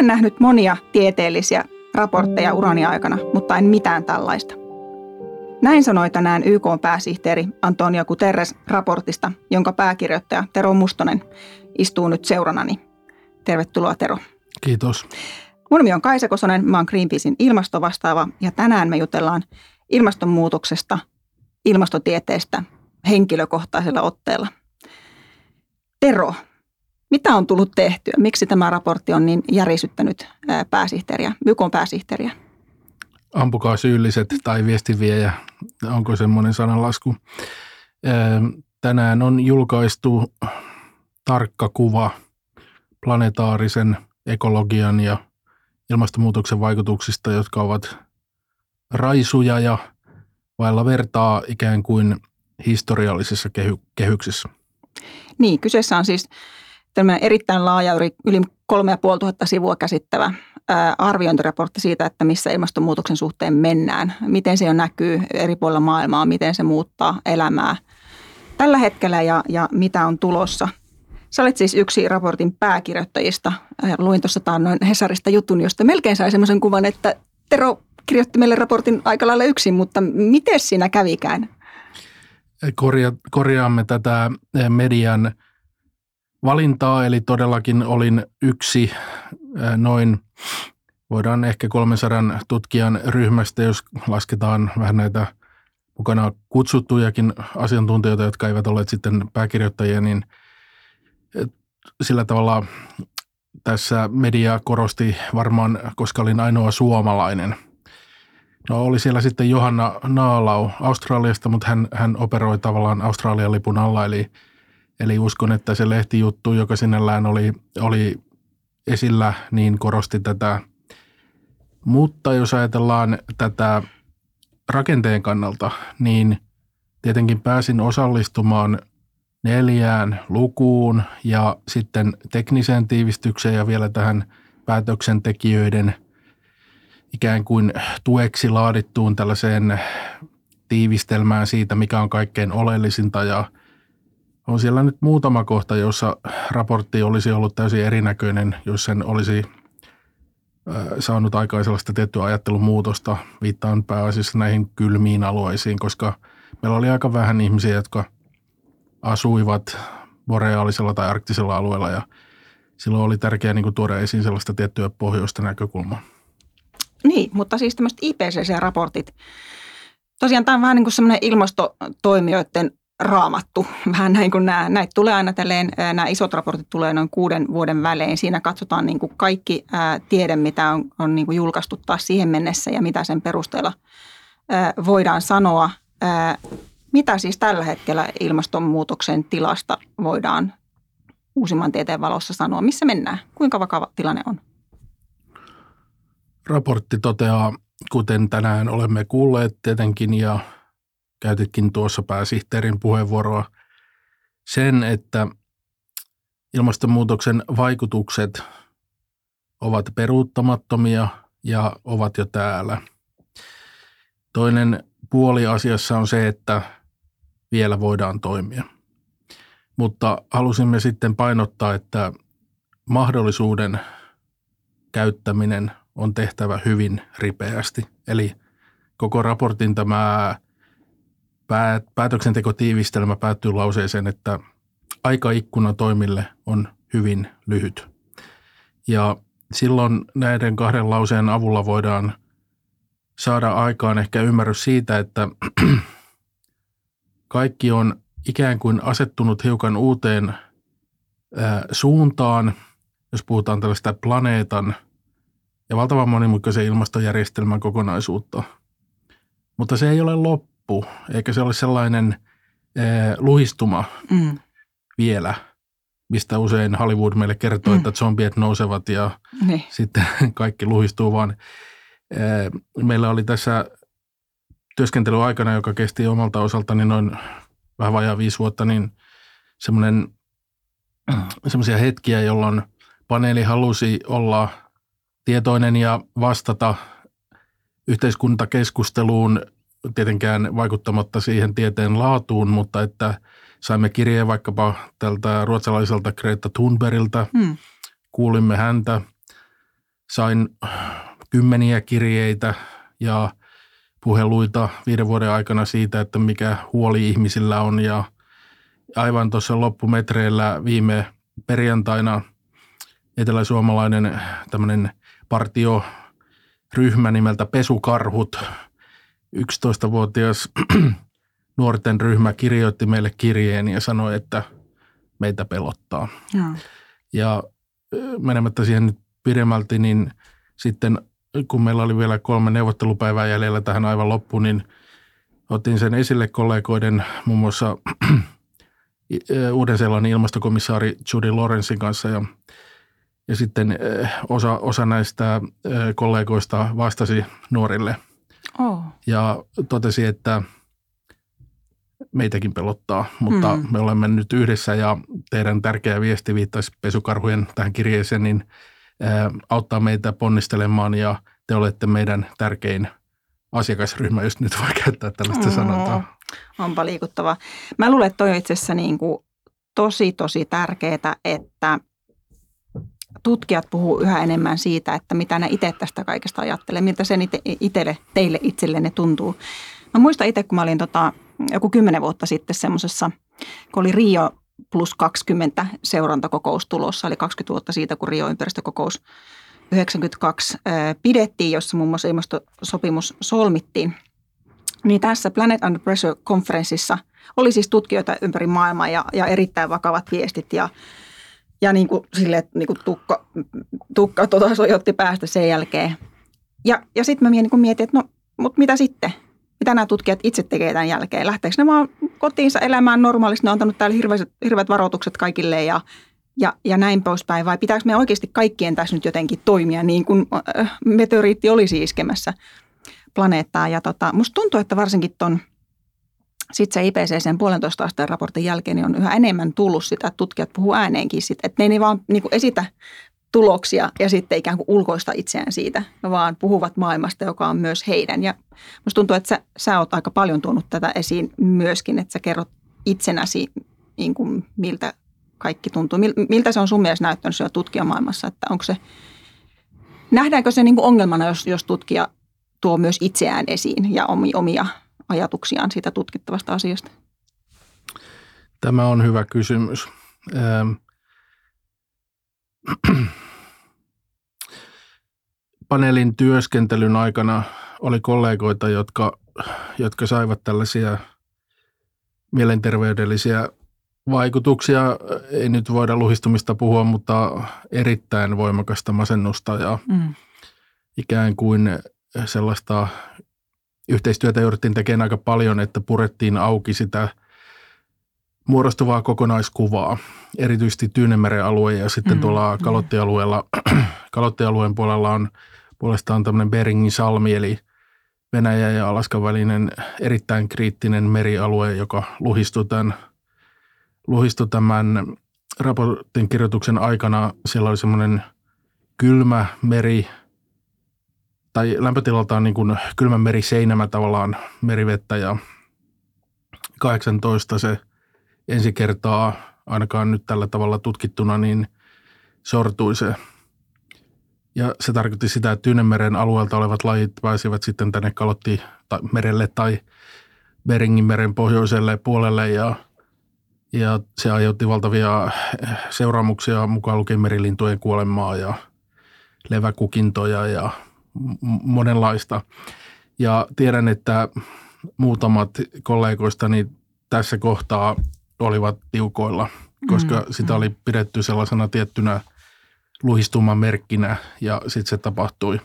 Olen nähnyt monia tieteellisiä raportteja urani aikana, mutta en mitään tällaista. Näin sanoi tänään YK:n pääsihteeri Antonio Guterres raportista, jonka pääkirjoittaja Tero Mustonen istuu nyt seuranani. Tervetuloa, Tero. Kiitos. Mun nimi on Kaisa Kosonen, mä oon Greenpeacein ilmastovastaava ja tänään me jutellaan ilmastonmuutoksesta, ilmastotieteestä henkilökohtaisella otteella. Tero, mitä on tullut tehtyä? Miksi tämä raportti on niin järisyttänyt pääsihteeriä, YK:n pääsihteeriä? Ampukaa syylliset tai viestinviejä, onko semmoinen sananlasku. Tänään on julkaistu tarkka kuva planetaarisen ekologian ja ilmastonmuutoksen vaikutuksista, jotka ovat raisuja ja vailla vertaa ikään kuin historiallisessa kehyksessä. Niin, kyseessä on siis tämmöinen erittäin laaja, yli 3 500 sivua käsittävä arviointiraportti siitä, että missä ilmastonmuutoksen suhteen mennään, miten se jo näkyy eri puolilla maailmaa, miten se muuttaa elämää tällä hetkellä ja mitä on tulossa. Sä olet siis yksi raportin pääkirjoittajista. Luin tuossa taannoin Hesarista jutun, josta melkein sai semmoisen kuvan, että Tero kirjoitti meille raportin aika lailla yksin, mutta miten siinä kävikään? Korjaamme tätä median valintaa, eli todellakin olin yksi noin, voidaan ehkä 300 tutkijan ryhmästä, jos lasketaan vähän näitä mukana kutsuttujakin asiantuntijoita, jotka eivät olleet sitten pääkirjoittajia, niin sillä tavalla tässä media korosti varmaan, koska olin ainoa suomalainen. No oli siellä sitten Johanna Naalau Australiasta, mutta hän operoi tavallaan Australian lipun alla, eli uskon, että se lehtijuttu, joka sinällään oli esillä, niin korosti tätä. Mutta jos ajatellaan tätä rakenteen kannalta, niin tietenkin pääsin osallistumaan 4 lukuun ja sitten tekniseen tiivistykseen ja vielä tähän päätöksentekijöiden ikään kuin tueksi laadittuun tällaiseen tiivistelmään siitä, mikä on kaikkein oleellisinta. Ja on siellä nyt muutama kohta, jossa raportti olisi ollut täysin erinäköinen, jos sen olisi saanut aikaan sellaista tiettyä ajattelun muutosta. Viittaan pääasiassa näihin kylmiin alueisiin, koska meillä oli aika vähän ihmisiä, jotka asuivat boreaalisella tai arktisella alueella ja silloin oli tärkeää niin kuin tuoda esiin sellaista tiettyä pohjoista näkökulmaa. Niin, mutta siis tämmöiset IPCC-raportit. Tosiaan tämä on vähän niin kuin semmoinen ilmastotoimijoiden raamattu. Vähän näin kuin näitä tulee aina tälleen, nämä isot raportit tulee noin 6 vuoden välein. Siinä katsotaan niin kuin kaikki tiede, mitä on niin kuin julkaistu taas siihen mennessä ja mitä sen perusteella voidaan sanoa. Mitä siis tällä hetkellä ilmastonmuutoksen tilasta voidaan uusimman tieteen valossa sanoa? Missä mennään? Kuinka vakava tilanne on? Raportti toteaa, kuten tänään olemme kuulleet tietenkin ja käytitkin tuossa pääsihteerin puheenvuoroa, sen, että ilmastonmuutoksen vaikutukset ovat peruuttamattomia ja ovat jo täällä. Toinen puoli asiassa on se, että vielä voidaan toimia. Mutta halusimme sitten painottaa, että mahdollisuuden käyttäminen on tehtävä hyvin ripeästi. Eli koko raportin tämä päätöksentekotiivistelmä päättyy lauseeseen, että aikaikkuna toimille on hyvin lyhyt. Ja silloin näiden 2 lauseen avulla voidaan saada aikaan ehkä ymmärrys siitä, että kaikki on ikään kuin asettunut hiukan uuteen suuntaan, jos puhutaan tällaista planeetan ja valtavan monimutkaisen ilmastojärjestelmän kokonaisuutta. Mutta se ei ole loppu, eikä se ole sellainen luhistuma vielä, mistä usein Hollywood meille kertoo, että zombiet nousevat ja sitten kaikki luhistuu, vaan meillä oli tässä työskentelyaikana, joka kesti omalta osaltani noin vähän vajaa 5 vuotta, niin semmoisia hetkiä, jolloin paneeli halusi olla tietoinen ja vastata yhteiskuntakeskusteluun, tietenkään vaikuttamatta siihen tieteen laatuun, mutta että saimme kirjeen vaikkapa tältä ruotsalaiselta Greta Thunbergiltä, kuulimme häntä. sain kymmeniä kirjeitä ja puheluita 5 vuoden aikana siitä, että mikä huoli ihmisillä on. Ja aivan tuossa loppumetreillä viime perjantaina eteläsuomalainen tämmöinen partioryhmä nimeltä Pesukarhut, 11-vuotias nuorten ryhmä kirjoitti meille kirjeen ja sanoi, että meitä pelottaa. Ja menemättä siihen nyt pidemmälti, niin sitten kun meillä oli vielä 3 neuvottelupäivää jäljellä tähän aivan loppuun, niin otin sen esille kollegoiden muun muassa Uuden-Seelannin ilmastokomissaari Judy Lawrencen kanssa ja sitten osa näistä kollegoista vastasi nuorille ja totesi, että meitäkin pelottaa, mutta me olemme nyt yhdessä ja teidän tärkeä viesti viittaisi pesukarhujen tähän kirjeeseen, niin auttaa meitä ponnistelemaan ja te olette meidän tärkein asiakasryhmä, jos nyt voi käyttää tällaista sanontaa. Onpa liikuttavaa. Mä luulen, että toi on itse asiassa niin kuin tosi tärkeää, että tutkijat puhuu yhä enemmän siitä, että mitä ne itse tästä kaikesta ajattelee, miltä sen teille itsellenne tuntuu. Mä muistan itse, kun mä olin joku 10 vuotta sitten semmoisessa, kun oli Rio plus 20 seurantakokous tulossa, eli 20 vuotta siitä, kun Rio ympäristökokous 92 pidettiin, jossa muun muassa ilmastosopimus solmittiin. Niin tässä Planet Under Pressure-konferenssissa oli siis tutkijoita ympäri maailmaa ja erittäin vakavat viestit ja niin kuin silleen, niin kuin tukka sojotti päästä sen jälkeen. Ja sitten mä mietin, että no, mutta mitä sitten? Mitä nämä tutkijat itse tekee tämän jälkeen? Lähteekö ne vaan kotiinsa elämään normaalisti? Ne on antanut täällä hirveät varoitukset kaikille ja näin poispäin. Vai pitääkö me oikeasti kaikkien tässä nyt jotenkin toimia niin kuin meteoriitti olisi iskemässä planeettaa? Ja musta tuntuu, että varsinkin se IPCC:n 1,5 asteen raportin jälkeen niin on yhä enemmän tullut sitä, että tutkijat puhuu ääneenkin siitä. Että ne ei vaan niin kuin esitä tuloksia ja sitten ikään kuin ulkoista itseään siitä, vaan puhuvat maailmasta, joka on myös heidän. Ja musta tuntuu, että sä oot aika paljon tuonut tätä esiin myöskin, että sä kerrot itsenäsi, niin kuin miltä kaikki tuntuu. Miltä se on sun mielessä näyttänyt siellä tutkijamaailmassa, että onko se, nähdäänkö se niin kuin ongelmana, jos tutkija tuo myös itseään esiin ja omia ajatuksiaan siitä tutkittavasta asiasta? Tämä on hyvä kysymys. Paneelin työskentelyn aikana oli kollegoita, jotka saivat tällaisia mielenterveydellisiä vaikutuksia. Ei nyt voida luhistumista puhua, mutta erittäin voimakasta masennusta ja ikään kuin sellaista yhteistyötä jouduttiin tekemään aika paljon, että purettiin auki sitä muodostuvaa kokonaiskuvaa, erityisesti Tyynemeren alue ja sitten tuolla Kalottialueella. Kalottialueen puolella on puolestaan tämmöinen Beringin salmi, eli Venäjän ja Alaskan välinen erittäin kriittinen merialue, joka luhistui tämän raportin kirjoituksen aikana. Siellä oli semmoinen kylmä meri, tai lämpötilaltaan niin kuin kylmä meriseinämä tavallaan merivettä ja 18 se ensi kertaa, ainakaan nyt tällä tavalla tutkittuna, niin sortui se. Ja se tarkoitti sitä, että Tyynemeren alueelta olevat lajit pääsivät sitten tänne Kalottimerelle tai Beringinmeren pohjoiselle puolelle ja se aiheutti valtavia seuraamuksia mukaan lukien merilintujen kuolemaa ja leväkukintoja ja monenlaista. Ja tiedän, että muutamat kollegoistani tässä kohtaa olivat tiukoilla, koska sitä oli pidetty sellaisena tiettynä luhistuman merkkinä ja sitten se tapahtui.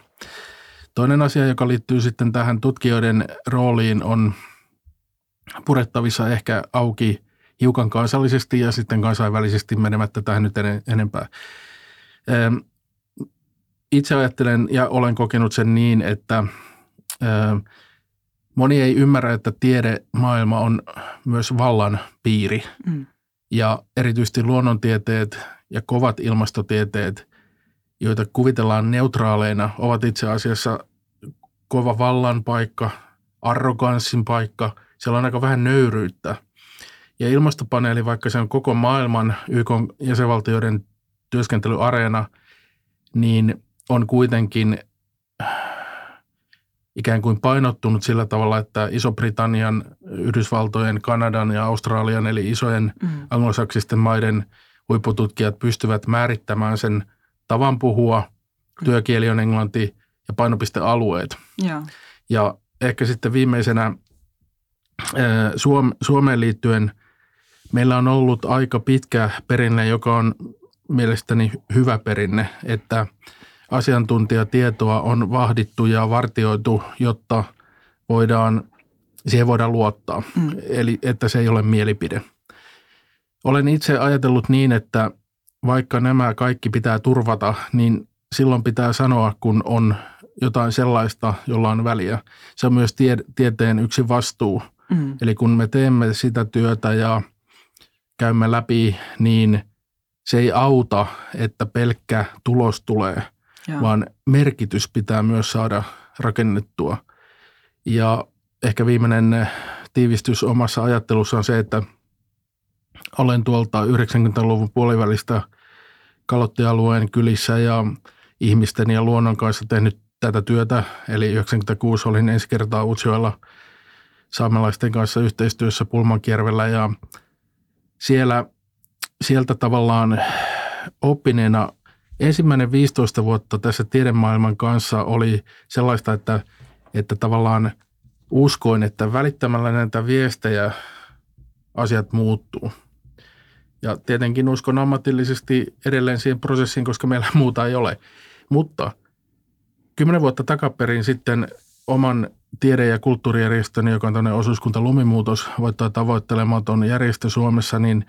Toinen asia, joka liittyy sitten tähän tutkijoiden rooliin, on purettavissa ehkä auki hiukan kansallisesti ja sitten kansainvälisesti menemättä tähän nyt enempää. Itse ajattelen ja olen kokenut sen niin, että moni ei ymmärrä, että tiedemaailma on myös vallan piiri. Ja erityisesti luonnontieteet ja kovat ilmastotieteet, joita kuvitellaan neutraaleina, ovat itse asiassa kova vallan paikka, arroganssin paikka. Siellä on aika vähän nöyryyttä. Ja ilmastopaneeli, vaikka se on koko maailman YK:n jäsenvaltioiden työskentelyareena, niin on kuitenkin ikään kuin painottunut sillä tavalla, että Iso-Britannian, Yhdysvaltojen, Kanadan ja Australian eli isojen anglosaksisten maiden huippututkijat pystyvät määrittämään sen tavan puhua, työkieli on englanti ja painopistealueet. Yeah. Ja ehkä sitten viimeisenä Suomeen liittyen meillä on ollut aika pitkä perinne, joka on mielestäni hyvä perinne, että asiantuntijatietoa on vahdittu ja vartioitu, jotta siihen voidaan luottaa, eli että se ei ole mielipide. Olen itse ajatellut niin, että vaikka nämä kaikki pitää turvata, niin silloin pitää sanoa, kun on jotain sellaista, jolla on väliä. Se on myös tieteen yksi vastuu. Eli kun me teemme sitä työtä ja käymme läpi, niin se ei auta, että pelkkä tulos tulee, vaan merkitys pitää myös saada rakennettua. Ja ehkä viimeinen tiivistys omassa ajattelussa on se, että olen tuolta 90-luvun puolivälistä Kalottialueen kylissä ja ihmisten ja luonnon kanssa tehnyt tätä työtä. Eli 96 olin ensi kertaa Utsjoella saamelaisten kanssa yhteistyössä Pulmankiervellä ja sieltä tavallaan oppineena ensimmäinen 15 vuotta tässä tiedemaailman kanssa oli sellaista, että tavallaan uskoin, että välittämällä näitä viestejä asiat muuttuu. Ja tietenkin uskon ammatillisesti edelleen siihen prosessiin, koska meillä muuta ei ole. Mutta 10 vuotta takaperin sitten oman tiede- ja kulttuurijärjestön, joka on tämmöinen osuuskunta Lumimuutos, voittaa tavoittelematon järjestö Suomessa, niin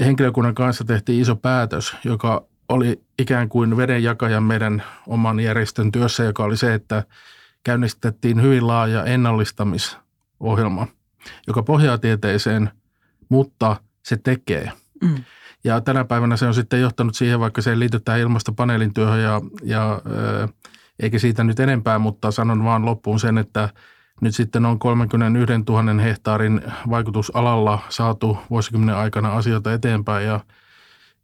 henkilökunnan kanssa tehtiin iso päätös, joka oli ikään kuin vedenjakaja meidän oman järjestön työssä, joka oli se, että käynnistettiin hyvin laaja ennallistamisohjelma, joka pohjaa tieteeseen, mutta se tekee. Ja tänä päivänä se on sitten johtanut siihen, vaikka se ei liity tähän ilmastopaneelin työhön eikä siitä nyt enempää, mutta sanon vaan loppuun sen, että nyt sitten on 31 000 hehtaarin vaikutusalalla saatu vuosikymmenen aikana asioita eteenpäin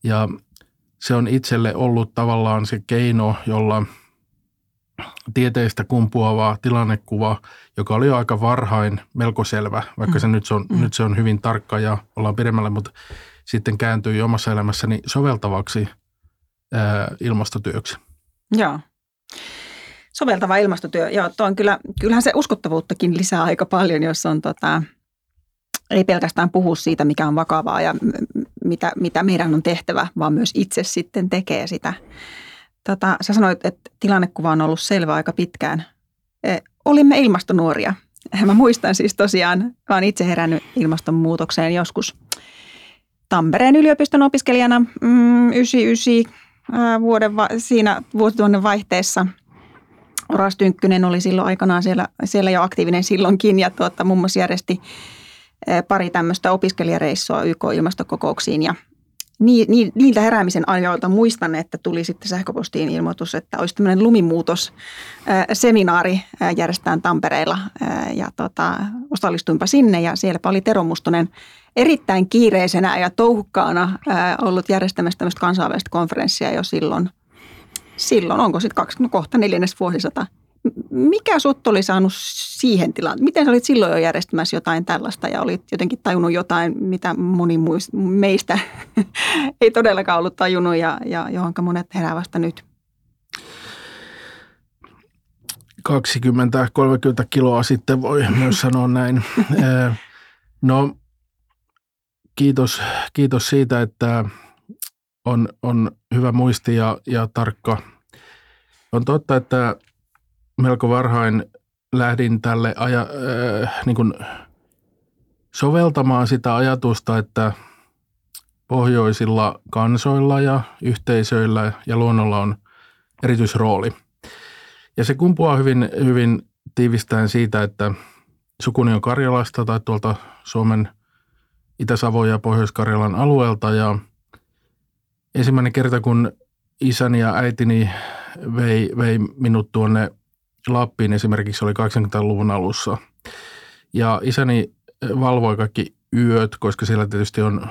ja se on itselle ollut tavallaan se keino, jolla tieteestä kumpuava tilannekuva, joka oli aika varhain melko selvä, vaikka se nyt se on hyvin tarkka ja ollaan pidemmällä, mutta sitten kääntyy omassa elämässäni soveltavaksi ilmastotyöksi. Joo. Soveltava ilmastotyö. Joo, kyllähän se uskottavuuttakin lisää aika paljon, jos on ei pelkästään puhu siitä, mikä on vakavaa ja mitä meidän on tehtävä, vaan myös itse sitten tekee sitä. Sä sanoit, että tilannekuva on ollut selvä aika pitkään. Olimme ilmastonuoria. Mä muistan siis tosiaan, mä oon itse herännyt ilmastonmuutokseen joskus Tampereen yliopiston opiskelijana 99 siinä vuosituhannen vaihteessa. Oras Tynkkynen oli silloin aikanaan siellä jo aktiivinen silloinkin ja muun muassa järjesti pari tämmöistä opiskelijareissua YK-ilmastokokouksiin ja niiltä heräämisen ajoilta muistan, että tuli sitten sähköpostiin ilmoitus, että olisi tämmöinen lumimuutosseminaari järjestetään Tampereella ja osallistuinpa sinne ja sielläpä oli Tero Mustonen erittäin kiireisenä ja touhukkaana ollut järjestämässä tämmöistä kansainvälistä konferenssia jo silloin, onko sitten kohta 4. vuosisata. Mikä sut oli saanut siihen tilaan? Miten sä olit silloin jo järjestämässä jotain tällaista ja olit jotenkin tajunnut jotain, mitä moni meistä ei todellakaan ollut tajunnut ja johonka monet herää vasta nyt? 20-30 kiloa sitten voi myös sanoa näin. No kiitos siitä, että on hyvä muisti ja tarkka. On totta, että melko varhain lähdin tälle soveltamaan sitä ajatusta, että pohjoisilla kansoilla ja yhteisöillä ja luonnolla on erityisrooli. Ja se kumpuaa hyvin, hyvin tiivistäen siitä, että sukuni on Karjalasta tai tuolta Suomen Itä-Savon ja Pohjois-Karjalan alueelta ja ensimmäinen kerta, kun isäni ja äitini vei minut tuonne Lappiin esimerkiksi, oli 80-luvun alussa. Ja isäni valvoi kaikki yöt, koska siellä tietysti on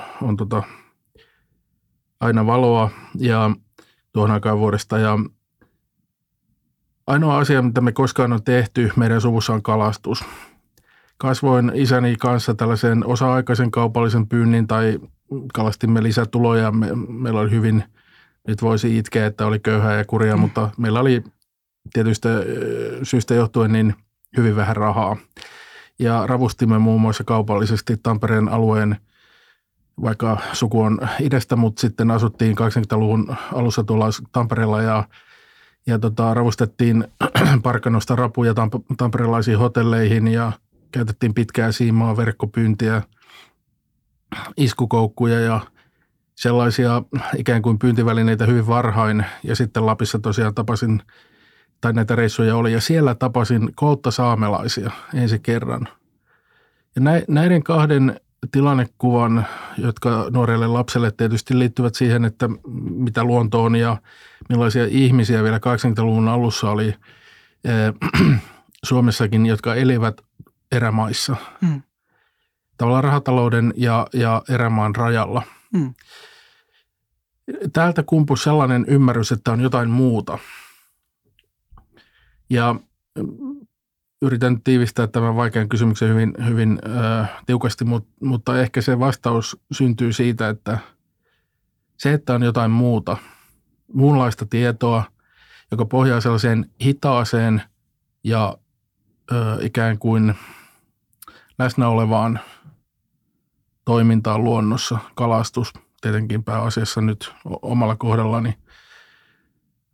aina valoa ja tuohon aikaan vuodesta. Ja Ainoa asia, mitä me koskaan on tehty meidän suvussa, on kalastus. Kasvoin isäni kanssa tällaisen osa-aikaisen kaupallisen pyynnin tai kalastimme lisätuloja. Meillä oli hyvin, nyt voisi itkeä, että oli köyhää ja kuria, mutta meillä oli tietystä syystä johtuen niin hyvin vähän rahaa. Ja ravustimme muun muassa kaupallisesti Tampereen alueen, vaikka suku on idästä, mutta sitten asuttiin 80-luvun alussa tuolla Tampereella ja ravustettiin Parkanosta rapuja tamperelaisiin hotelleihin ja käytettiin pitkää siimaa, verkkopyyntiä, iskukoukkuja ja sellaisia ikään kuin pyyntivälineitä hyvin varhain. Ja sitten Lapissa tosiaan tapasin, tai näitä reissuja oli, ja siellä tapasin kolttasaamelaisia ensi kerran. Ja näiden kahden tilannekuvan, jotka nuorelle lapselle tietysti liittyvät siihen, että mitä luonto on ja millaisia ihmisiä vielä 80-luvun alussa oli Suomessakin, jotka elivät erämaissa. Mm. Tavallaan rahatalouden ja erämaan rajalla. Mm. Täältä kumpui sellainen ymmärrys, että on jotain muuta. Ja yritän tiivistää tämän vaikean kysymyksen hyvin tiukasti, mutta ehkä se vastaus syntyy siitä, että se, että on jotain muuta, muunlaista tietoa, joka pohjaa sellaiseen hitaaseen ja ikään kuin läsnä olevaan toimintaan luonnossa, kalastus tietenkin pääasiassa nyt omalla kohdallani,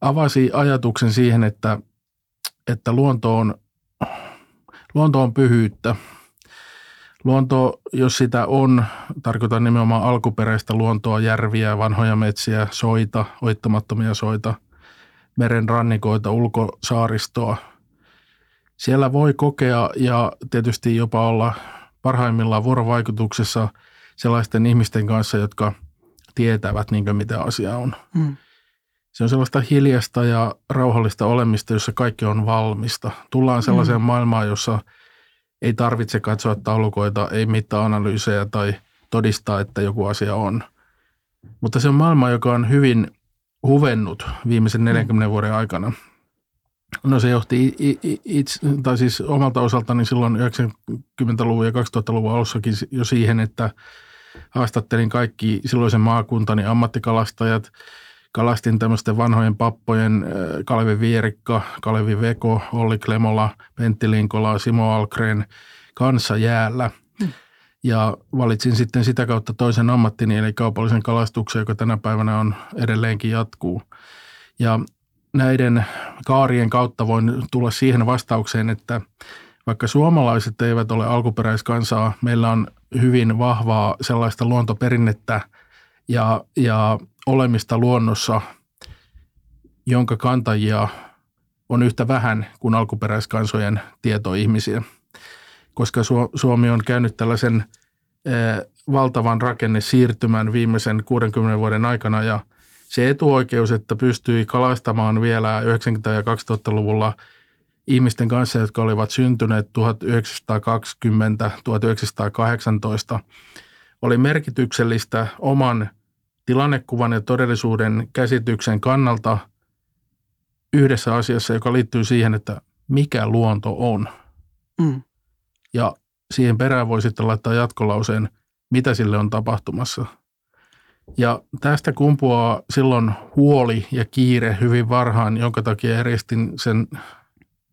avasi ajatuksen siihen, että luonto on pyhyyttä. Luonto, jos sitä on, tarkoitan nimenomaan alkuperäistä luontoa, järviä, vanhoja metsiä, soita, oittamattomia soita, meren rannikoita, ulkosaaristoa. Siellä voi kokea ja tietysti jopa olla parhaimmillaan vuorovaikutuksessa sellaisten ihmisten kanssa, jotka tietävät, niinkö mitä asia on. Mm. Se on sellaista hiljasta ja rauhallista olemista, jossa kaikki on valmista. Tullaan sellaiseen maailmaan, jossa ei tarvitse katsoa taulukoita, ei mittaa analyysejä tai todistaa, että joku asia on. Mutta se on maailma, joka on hyvin huvennut viimeisen 40 vuoden aikana. No se johti siis omalta osaltani silloin 90-luvun ja 2000-luvun alussakin jo siihen, että haastattelin kaikki silloisen maakuntani ammattikalastajat. Kalastin tämmöisten vanhojen pappojen, Kalevi Vierikka, Kalevi Veko, Olli Klemola, Pentti Linkola, Simo Algren kanssa jäällä. Ja valitsin sitten sitä kautta toisen ammattini, eli kaupallisen kalastuksen, joka tänä päivänä on edelleenkin jatkuu. Ja näiden kaarien kautta voin tulla siihen vastaukseen, että vaikka suomalaiset eivät ole alkuperäiskansaa, meillä on hyvin vahvaa sellaista luontoperinnettä ja olemista luonnossa, jonka kantajia on yhtä vähän kuin alkuperäiskansojen tietoihmisiä, koska Suomi on käynyt tällaisen valtavan rakennesiirtymän viimeisen 60 vuoden aikana, ja se etuoikeus, että pystyi kalastamaan vielä 90- ja 2000-luvulla ihmisten kanssa, jotka olivat syntyneet 1920–1918, oli merkityksellistä oman tilannekuvan ja todellisuuden käsityksen kannalta yhdessä asiassa, joka liittyy siihen, että mikä luonto on. Mm. Ja siihen perään voi sitten laittaa jatkolauseen, mitä sille on tapahtumassa. Ja tästä kumpuaa silloin huoli ja kiire hyvin varhain, jonka takia järjestin sen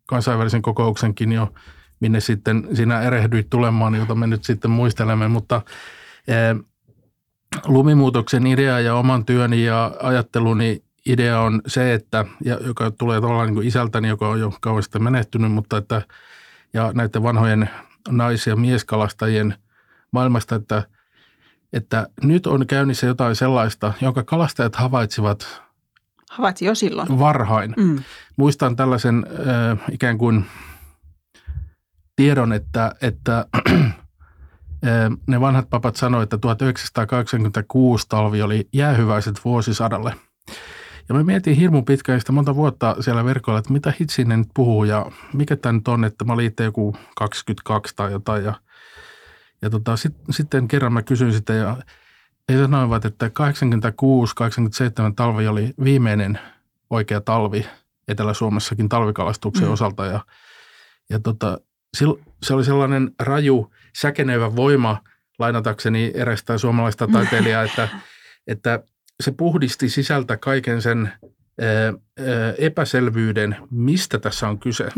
kansainvälisen kokouksenkin jo, minne sitten sinä erehdyit tulemaan, jota me nyt sitten muistelemme, mutta Lumimuutoksen idea ja oman työni ja ajatteluni idea on se, että, joka tulee tavallaan niin kuin isältäni, joka on jo kauan sitten menehtynyt, mutta että, ja näiden vanhojen nais- ja mieskalastajien maailmasta, että nyt on käynnissä jotain sellaista, jonka kalastajat havaitsi jo silloin varhain. Mm. Muistan tällaisen ikään kuin tiedon, että ne vanhat papat sanoivat, että 1986 talvi oli jäähyväiset vuosisadalle. Ja mä mietin hirmu pitkään sitä monta vuotta siellä verkoilla, että mitä hitsiin ne nyt puhuu ja mikä tämä nyt on, että mä olin itse joku 22 tai jotain. Sitten kerran mä kysyin sitä ja he sanoivat, että 86-87 talvi oli viimeinen oikea talvi Etelä-Suomessakin talvikalastuksen osalta. Ja se oli sellainen raju, säkenevä voima, lainatakseni erästä suomalaista taiteilijaa, että se puhdisti sisältä kaiken sen epäselvyyden, mistä tässä on kyse.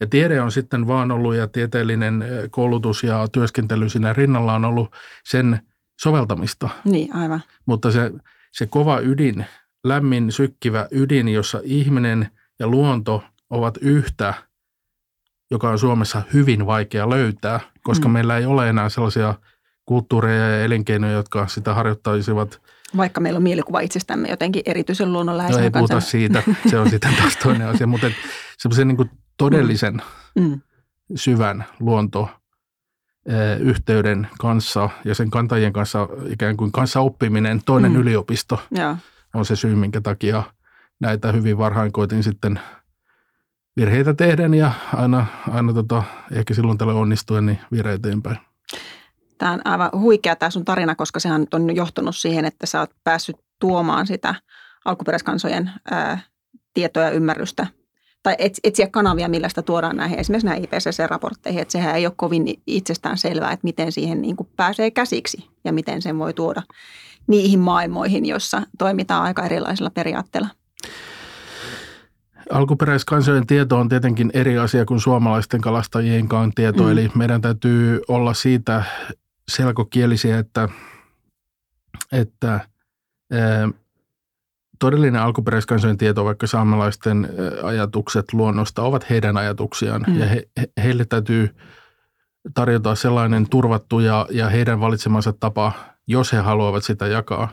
Ja tiede on sitten vaan ollut, ja tieteellinen koulutus ja työskentely siinä rinnalla on ollut sen soveltamista. Niin, aivan. Mutta se kova ydin, lämmin sykkivä ydin, jossa ihminen ja luonto ovat yhtä, joka on Suomessa hyvin vaikea löytää, koska meillä ei ole enää sellaisia kulttuureja ja elinkeinoja, jotka sitä harjoittaisivat. Vaikka meillä on mielikuva itsestämme jotenkin erityisen luonnonläheisenä kansana. Ei puhuta siitä, se on sitten taas toinen asia, mutta semmoisen niin kuin todellisen syvän luontoyhteyden kanssa ja sen kantajien kanssa ikään kuin kanssaoppiminen, toinen yliopisto on se syy, minkä takia näitä hyvin varhain koitin sitten virheitä tehden ja aina ehkä silloin tällä onnistuen niin viedä eteenpäin. Tämä on aivan huikea tämä sun tarina, koska sehän nyt on johtanut siihen, että sä oot päässyt tuomaan sitä alkuperäiskansojen tietoa ja ymmärrystä. Tai etsiä kanavia, millä sitä tuodaan näihin, esimerkiksi näihin IPCC-raportteihin. Että sehän ei ole kovin itsestään selvää, että miten siihen niin kuin pääsee käsiksi ja miten sen voi tuoda niihin maailmoihin, joissa toimitaan aika erilaisilla periaatteilla. Alkuperäiskansojen tieto on tietenkin eri asia kuin suomalaisten kalastajienkaan tieto. Eli meidän täytyy olla siitä selkokielisiä, että todellinen alkuperäiskansojen tieto, vaikka saamelaisten ajatukset luonnosta, ovat heidän ajatuksiaan. Ja heille täytyy tarjota sellainen turvattu ja heidän valitsemansa tapa, jos he haluavat sitä jakaa,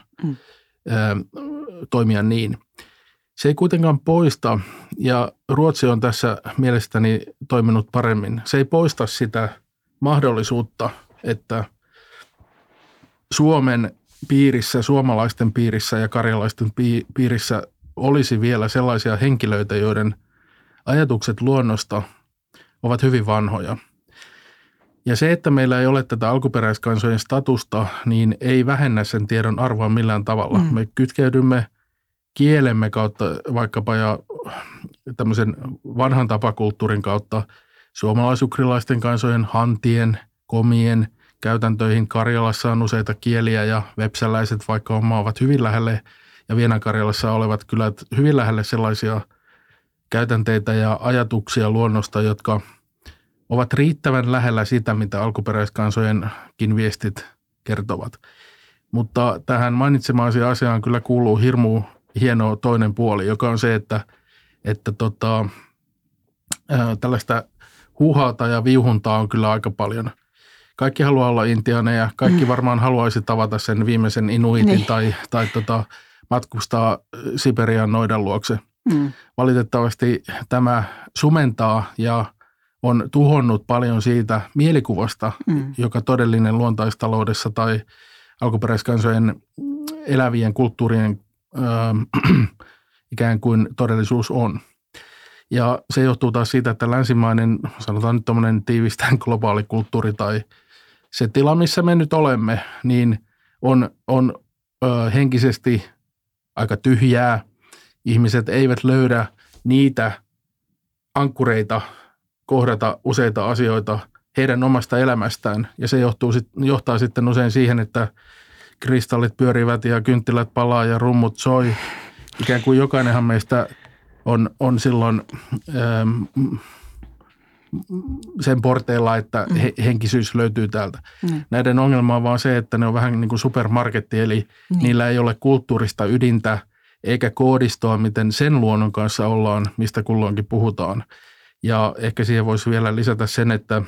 toimia niin. Se ei kuitenkaan poista, ja Ruotsi on tässä mielestäni toiminut paremmin. Se ei poista sitä mahdollisuutta, että Suomen piirissä, suomalaisten piirissä ja karjalaisten piirissä olisi vielä sellaisia henkilöitä, joiden ajatukset luonnosta ovat hyvin vanhoja. Ja se, että meillä ei ole tätä alkuperäiskansojen statusta, niin ei vähennä sen tiedon arvoa millään tavalla. Me kytkeydymme kielemme kautta vaikkapa ja tämmöisen vanhan tapakulttuurin kautta suomalaisukrilaisten kansojen, hantien, komien käytäntöihin. Karjalassa on useita kieliä ja vepsäläiset, vaikka oma, ovat hyvin lähelle ja Vienankarjalassa olevat kylät hyvin lähelle sellaisia käytänteitä ja ajatuksia luonnosta, jotka ovat riittävän lähellä sitä, mitä alkuperäiskansojenkin viestit kertovat. Mutta tähän mainitsemaasi asiaan kyllä kuuluu hirmu hieno toinen puoli, joka on se, että tällaista huuhaata ja viuhuntaa on kyllä aika paljon. Kaikki haluaa olla intiaaneja, kaikki varmaan haluaisi tavata sen viimeisen inuitin tai matkustaa Siperian noidan luokse. Valitettavasti tämä sumentaa ja on tuhonnut paljon siitä mielikuvasta, joka todellinen luontaistaloudessa tai alkuperäiskansojen elävien kulttuurien ikään kuin todellisuus on. Ja se johtuu taas siitä, että länsimainen, sanotaan nyt tuommoinen tiivistään globaali kulttuuri tai se tila, missä me nyt olemme, niin on henkisesti aika tyhjää. Ihmiset eivät löydä niitä ankkureita kohdata useita asioita heidän omasta elämästään. Ja se johtaa sitten usein siihen, että kristallit pyörivät ja kynttilät palaa ja rummut soi. Ikään kuin jokainenhan meistä on silloin sen porteilla, että henkisyys löytyy täältä. Näiden ongelma on vaan se, että ne on vähän niin kuin supermarketti, eli niillä ei ole kulttuurista ydintä eikä koodistoa, miten sen luonnon kanssa ollaan, mistä kulloinkin puhutaan. Ja ehkä siihen voisi vielä lisätä sen, että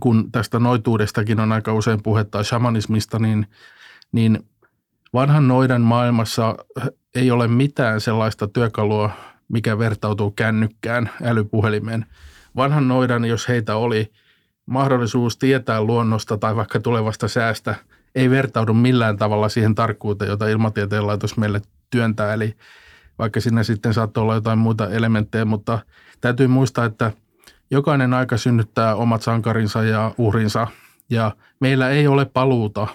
kun tästä noituudestakin on aika usein puhetta shamanismista, niin vanhan noidan maailmassa ei ole mitään sellaista työkalua, mikä vertautuu kännykkään, älypuhelimeen. Vanhan noidan, jos heitä oli, mahdollisuus tietää luonnosta tai vaikka tulevasta säästä, ei vertaudu millään tavalla siihen tarkkuuteen, jota Ilmatieteen laitos meille työntää. Eli vaikka siinä sitten saattoi olla jotain muita elementtejä, mutta täytyy muistaa, että jokainen aika synnyttää omat sankarinsa ja uhrinsa, ja meillä ei ole paluuta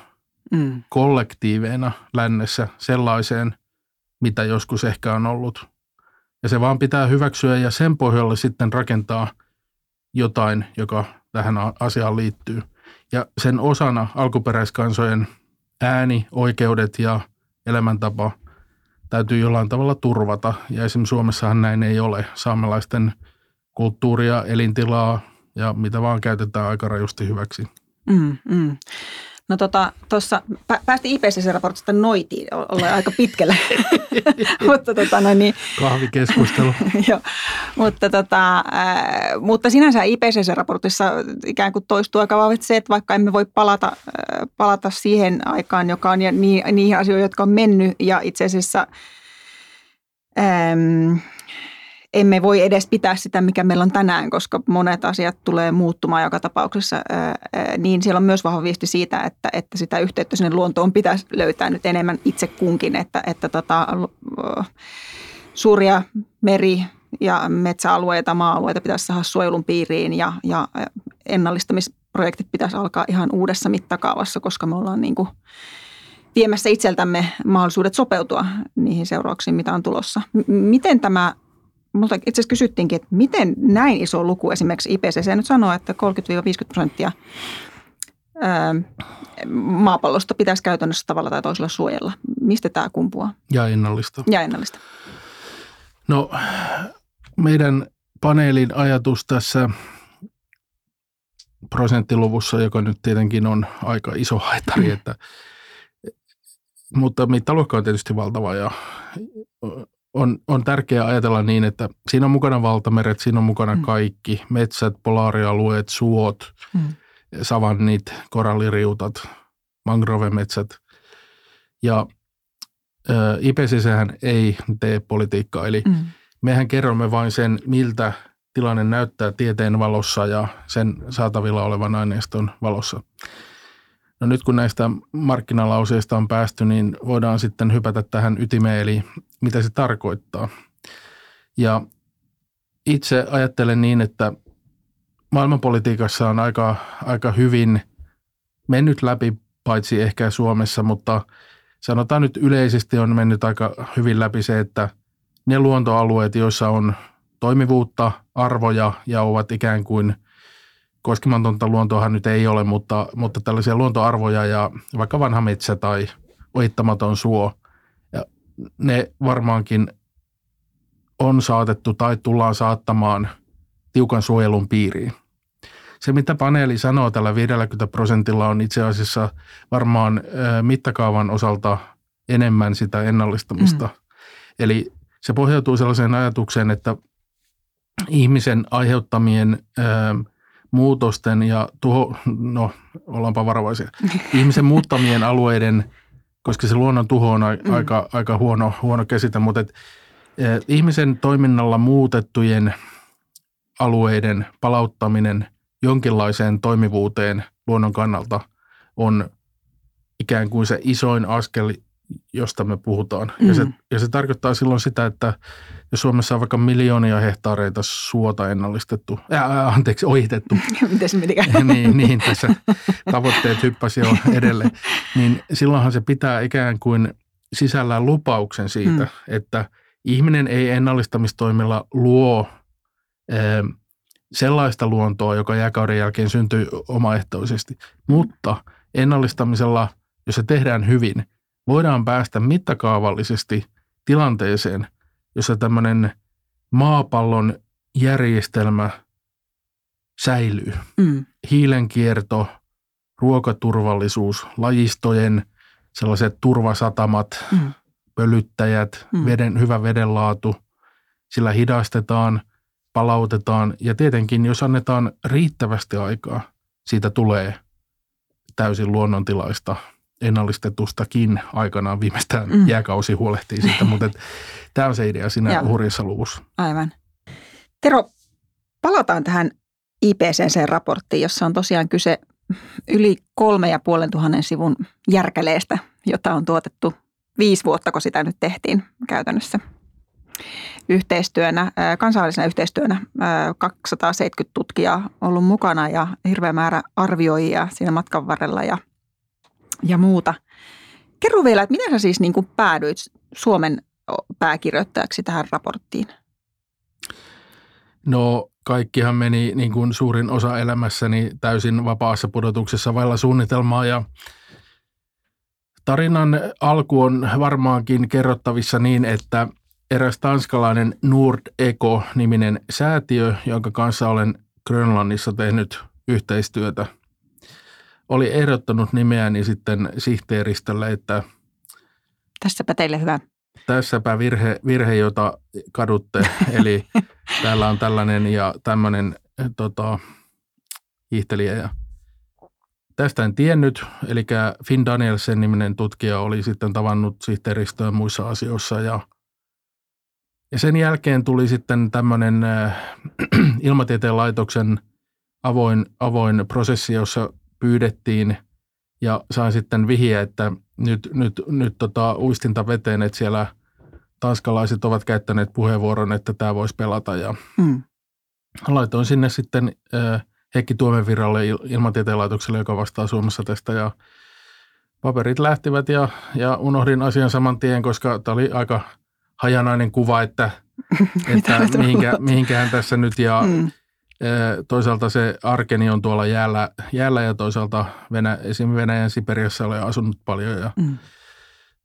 kollektiiveina lännessä sellaiseen, mitä joskus ehkä on ollut. Ja se vaan pitää hyväksyä ja sen pohjalle sitten rakentaa jotain, joka tähän asiaan liittyy. Ja sen osana alkuperäiskansojen ääni, oikeudet ja elämäntapa täytyy jollain tavalla turvata. Ja esimerkiksi Suomessahan näin ei ole. Saamelaisten kulttuuria, elintilaa ja mitä vaan käytetään aika rajusti hyväksi. No tuossa päästiin IPCC-raportista noitiin, ollaan aika pitkällä, kahvikeskustelu. Joo, mutta sinänsä IPCC-raportissa ikään kuin toistuu aika vahvasti se, että vaikka emme voi palata siihen aikaan, joka on ja niihin asioihin, jotka on mennyt ja itse asiassa emme voi edes pitää sitä, mikä meillä on tänään, koska monet asiat tulee muuttumaan joka tapauksessa. Niin siellä on myös vahva viesti siitä, että sitä yhteyttä sinne luontoon pitäisi löytää nyt enemmän itse kunkin. Että suuria meri- ja metsäalueita, maa-alueita pitäisi saada suojelun piiriin ja ennallistamisprojektit pitäisi alkaa ihan uudessa mittakaavassa, koska me ollaan niin kuin viemässä itseltämme mahdollisuudet sopeutua niihin seurauksiin, mitä on tulossa. Miten tämä... Multa itse asiassa kysyttiinkin, että miten näin iso luku esimerkiksi IPCC nyt sanoo, että 30-50% maapallosta pitäisi käytännössä tavalla tai toisella suojella. Mistä tämä kumpuaa? Ja ennallista. No meidän paneelin ajatus tässä prosenttiluvussa, joka nyt tietenkin on aika iso haitari, mutta mittaluokka on tietysti valtava ja on tärkeää ajatella niin, että siinä on mukana valtameret, siinä on mukana kaikki, metsät, polaarialueet, suot, savannit, koralliriutat, mangrovemetsät. Ja IPCChän ei tee politiikkaa, eli mehän kerromme vain sen, miltä tilanne näyttää tieteen valossa ja sen saatavilla olevan aineiston valossa. No nyt kun näistä markkinalauseista on päästy, niin voidaan sitten hypätä tähän ytimeen, eli mitä se tarkoittaa. Ja itse ajattelen niin, että maailmanpolitiikassa on aika hyvin mennyt läpi, paitsi ehkä Suomessa, mutta sanotaan nyt yleisesti on mennyt aika hyvin läpi se, että ne luontoalueet, joissa on toimivuutta, arvoja ja ovat ikään kuin koskematonta luontoahan nyt ei ole, mutta tällaisia luontoarvoja ja vaikka vanha metsä tai ohittamaton suo, ja ne varmaankin on saatettu tai tullaan saattamaan tiukan suojelun piiriin. Se, mitä paneeli sanoo tällä 50%, on itse asiassa varmaan mittakaavan osalta enemmän sitä ennallistamista. Eli se pohjautuu sellaiseen ajatukseen, että ihmisen aiheuttamien muutosten ja ollaanpa varovaisia. Ihmisen muuttamien alueiden, koska se luonnon tuho on aika huono käsite, mutta ihmisen toiminnalla muutettujen alueiden palauttaminen jonkinlaiseen toimivuuteen luonnon kannalta on ikään kuin se isoin askel, josta me puhutaan. Ja se tarkoittaa silloin sitä, että jos Suomessa on vaikka miljoonia hehtaareita suota ennallistettu, ohitettu. Miten se menikään? niin, tässä tavoitteet hyppäsi jo edelleen. Niin silloinhan se pitää ikään kuin sisällään lupauksen siitä, että ihminen ei ennallistamistoimilla luo sellaista luontoa, joka jääkauden jälkeen syntyy omaehtoisesti. Mutta ennallistamisella, jos se tehdään hyvin, voidaan päästä mittakaavallisesti tilanteeseen, jossa tämmöinen maapallon järjestelmä säilyy. Hiilenkierto, ruokaturvallisuus, lajistojen sellaiset turvasatamat, pölyttäjät, hyvä vedenlaatu, sillä hidastetaan, palautetaan ja tietenkin, jos annetaan riittävästi aikaa, siitä tulee täysin luonnontilaista ennallistetustakin aikanaan viimeistään jääkausi huolehtii siitä, mutta tämä on se idea siinä hurjassa luvussa. Aivan. Tero, palataan tähän IPCC-raporttiin, jossa on tosiaan kyse yli 3500 sivun järkäleestä, jota on tuotettu 5 vuotta, kun sitä nyt tehtiin käytännössä yhteistyönä, kansainvälisenä yhteistyönä. 270 tutkijaa ollut mukana ja hirveä määrä arvioijia siinä matkan varrella ja muuta. Kerro vielä, että miten sä siis niin kuin päädyit Suomen pääkirjoittajaksi tähän raporttiin? No kaikkihan meni niin kuin suurin osa elämässäni täysin vapaassa pudotuksessa vailla suunnitelmaa ja tarinan alku on varmaankin kerrottavissa niin, että eräs tanskalainen Nord-Eko-niminen säätiö, jonka kanssa olen Grönlannissa tehnyt yhteistyötä, oli ehdottanut nimeäni sitten sihteeristölle, että tässäpä teille hyvä. Tässäpä virhe, jota kadutte. Eli täällä on tällainen ja tämmöinen hiihtelijä. Ja tästä en tiennyt, eli Finn Danielsen niminen tutkija oli sitten tavannut sihteeristöön muissa asioissa. Ja sen jälkeen tuli sitten tämmöinen Ilmatieteen laitoksen avoin prosessi, jossa pyydettiin ja sain sitten vihjeä, että nyt uistinta veteen, että siellä tanskalaiset ovat käyttäneet puheenvuoron, että tämä voisi pelata. Ja laitoin sinne sitten Hekki Tuomenvirralle Ilmatieteen laitokselle, joka vastaa Suomessa tästä. Ja paperit lähtivät ja unohdin asian saman tien, koska tämä oli aika hajanainen kuva, että mihinkähän tässä nyt. Ja toisaalta se arkeni on tuolla jäällä ja toisaalta esimerkiksi Venäjän Siperiassa olen asunut paljon.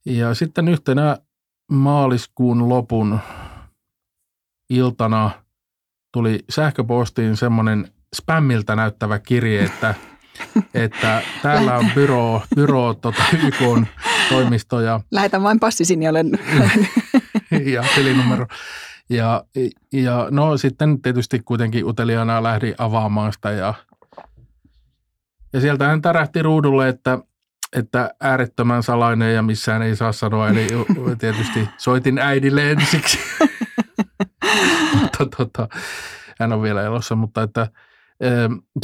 Ja sitten yhtenä maaliskuun lopun iltana tuli sähköpostiin semmoinen spämmiltä näyttävä kirje, että täällä on byroo YK:n toimisto. Ja lähetän vain passisini, olen ja tilinumero. Ja no sitten tietysti kuitenkin uteliaana lähdin avaamaan sitä ja sieltä hän tärähti ruudulle, että äärettömän salainen ja missään ei saa sanoa. Eli tietysti soitin äidille ensiksi. Hän on vielä elossa, mutta että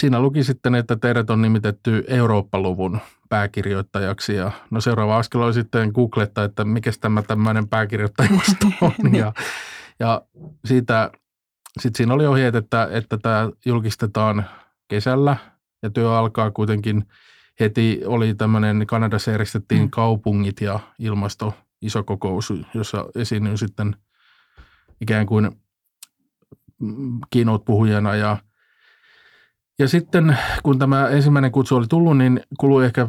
siinä luki sitten, että teidät on nimitetty Eurooppa-luvun pääkirjoittajaksi. Ja no seuraava askel oli sitten Googletta, että mikäs tämä tämmöinen pääkirjoittajuusto on. Ja siitä, sitten siinä oli ohjeet, että tämä julkistetaan kesällä ja työ alkaa kuitenkin heti. Oli tämmöinen, Kanadassa järjestettiin kaupungit ja ilmasto iso kokous, jossa esiinnyin sitten ikään kuin keynote-puhujana. Ja sitten kun tämä ensimmäinen kutsu oli tullut, niin kului ehkä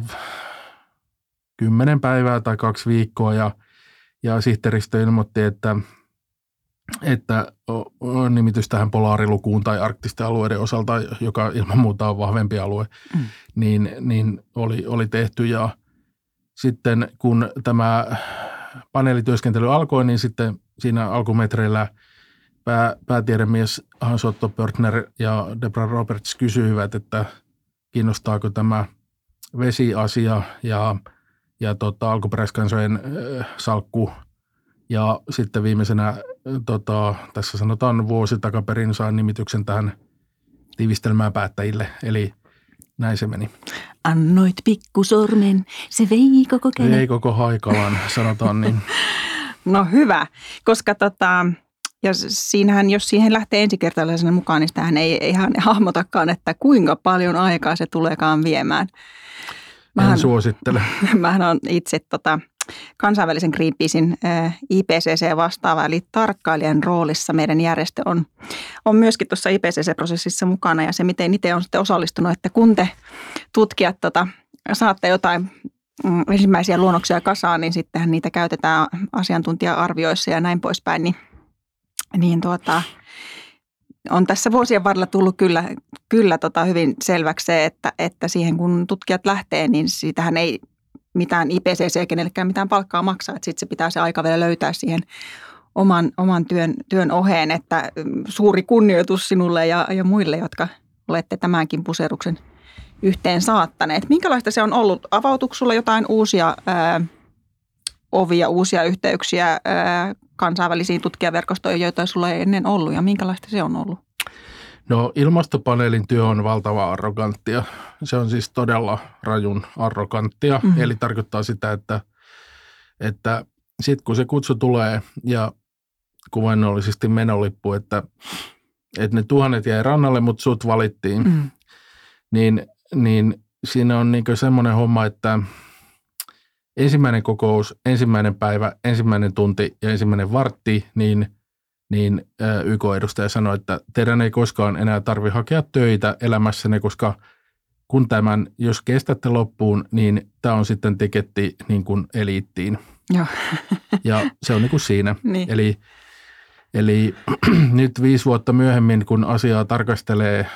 10 päivää tai 2 viikkoa ja sihteeristö ilmoitti, että on nimitys tähän polaarilukuun tai arktisten alueiden osalta, joka ilman muuta on vahvempi alue, niin oli tehty. Ja sitten kun tämä paneelityöskentely alkoi, niin sitten siinä alkumetreillä päätiedemies Hans-Otto Pörtner ja Deborah Roberts kysyivät, että kiinnostaako tämä vesiasia ja alkuperäiskansojen salkku. Ja sitten viimeisenä, tässä sanotaan vuosi takaperin, sain nimityksen tähän tiivistelmään päättäjille. Eli näin se meni. Annoit pikkusormen, se vei koko kenen. Vei koko Haikalan, sanotaan niin. No hyvä, koska ja siinähän, jos siihen lähtee ensikertalaisena mukaan, niin sitähän ei ihan hahmotakaan, että kuinka paljon aikaa se tuleekaan viemään. En suosittele. Mähän on itse kansainvälisen Greenpeacen IPCC-vastaava, eli tarkkailijan roolissa meidän järjestö on myöskin tuossa IPCC-prosessissa mukana. Ja se, miten itse on sitten osallistunut, että kun te tutkijat saatte jotain ensimmäisiä luonnoksia kasaan, niin sittenhän niitä käytetään asiantuntija-arvioissa ja näin poispäin. Niin, on tässä vuosien varrella tullut kyllä hyvin selväksi se, että siihen kun tutkijat lähtee, niin siitähän ei mitään IPCC kenellekään mitään palkkaa maksaa. Sitten se pitää se aika vielä löytää siihen oman työn oheen, että suuri kunnioitus sinulle ja muille, jotka olette tämänkin puseruksen yhteen saattaneet. Minkälaista se on ollut? Avautuiko sulla jotain uusia ovia, uusia yhteyksiä kansainvälisiin tutkijaverkostoihin, joita sulla ei ennen ollut, ja minkälaista se on ollut? No ilmastopaneelin työ on valtava arroganttia. Se on siis todella rajun arroganttia, eli tarkoittaa sitä, että sitten kun se kutsu tulee ja kuvainnollisesti menolippu, että ne 1000 jäi rannalle, mutta sut valittiin, niin siinä on niinku semmoinen homma, että ensimmäinen kokous, ensimmäinen päivä, ensimmäinen tunti ja ensimmäinen vartti, niin niin YK-edustaja sanoi, että teidän ei koskaan enää tarvitse hakea töitä elämässänne, koska kun tämän, jos kestätte loppuun, niin tämä on sitten tiketti niin kuin eliittiin. Joo. Ja se on niin kuin siinä. Niin. Eli nyt 5 vuotta myöhemmin, kun asiaa tarkastelee,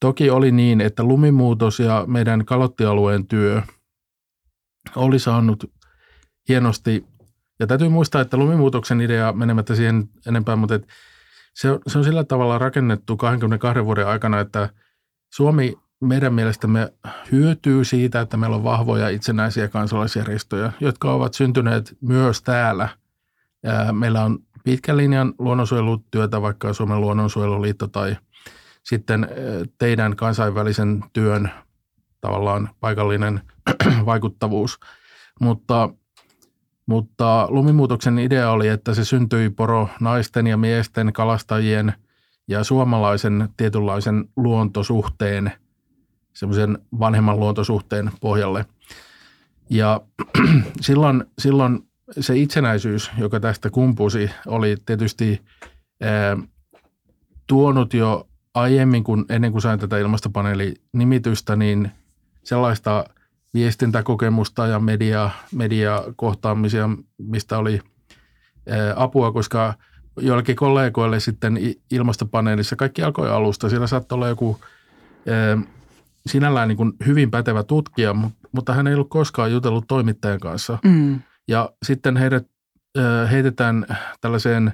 toki oli niin, että Lumimuutos ja meidän kalottialueen työ oli saanut hienosti, ja täytyy muistaa, että Lumimuutoksen idea, menemättä siihen enempää, mutta se on sillä tavalla rakennettu 22 vuoden aikana, että Suomi meidän mielestämme hyötyy siitä, että meillä on vahvoja itsenäisiä kansalaisjärjestöjä, jotka ovat syntyneet myös täällä. Meillä on pitkän linjan luonnonsuojelutyötä, vaikka Suomen luonnonsuojeluliitto tai sitten teidän kansainvälisen työn tavallaan paikallinen vaikuttavuus. Mutta Lumimuutoksen idea oli, että se syntyi naisten ja miesten, kalastajien ja suomalaisen tietynlaisen luontosuhteen, semmoisen vanhemman luontosuhteen pohjalle. Ja silloin se itsenäisyys, joka tästä kumpusi, oli tietysti tuonut jo aiemmin, ennen kuin sain tätä ilmastopaneelinimitystä, niin sellaista viestintäkokemusta ja mediakohtaamisia, mistä oli apua, koska joillekin kollegoille sitten ilmastopaneelissa kaikki alkoi alusta. Siellä saattoi olla joku sinällään niin kuin hyvin pätevä tutkija, mutta hän ei ollut koskaan jutellut toimittajan kanssa. Mm. Ja sitten heidät heitetään tällaiseen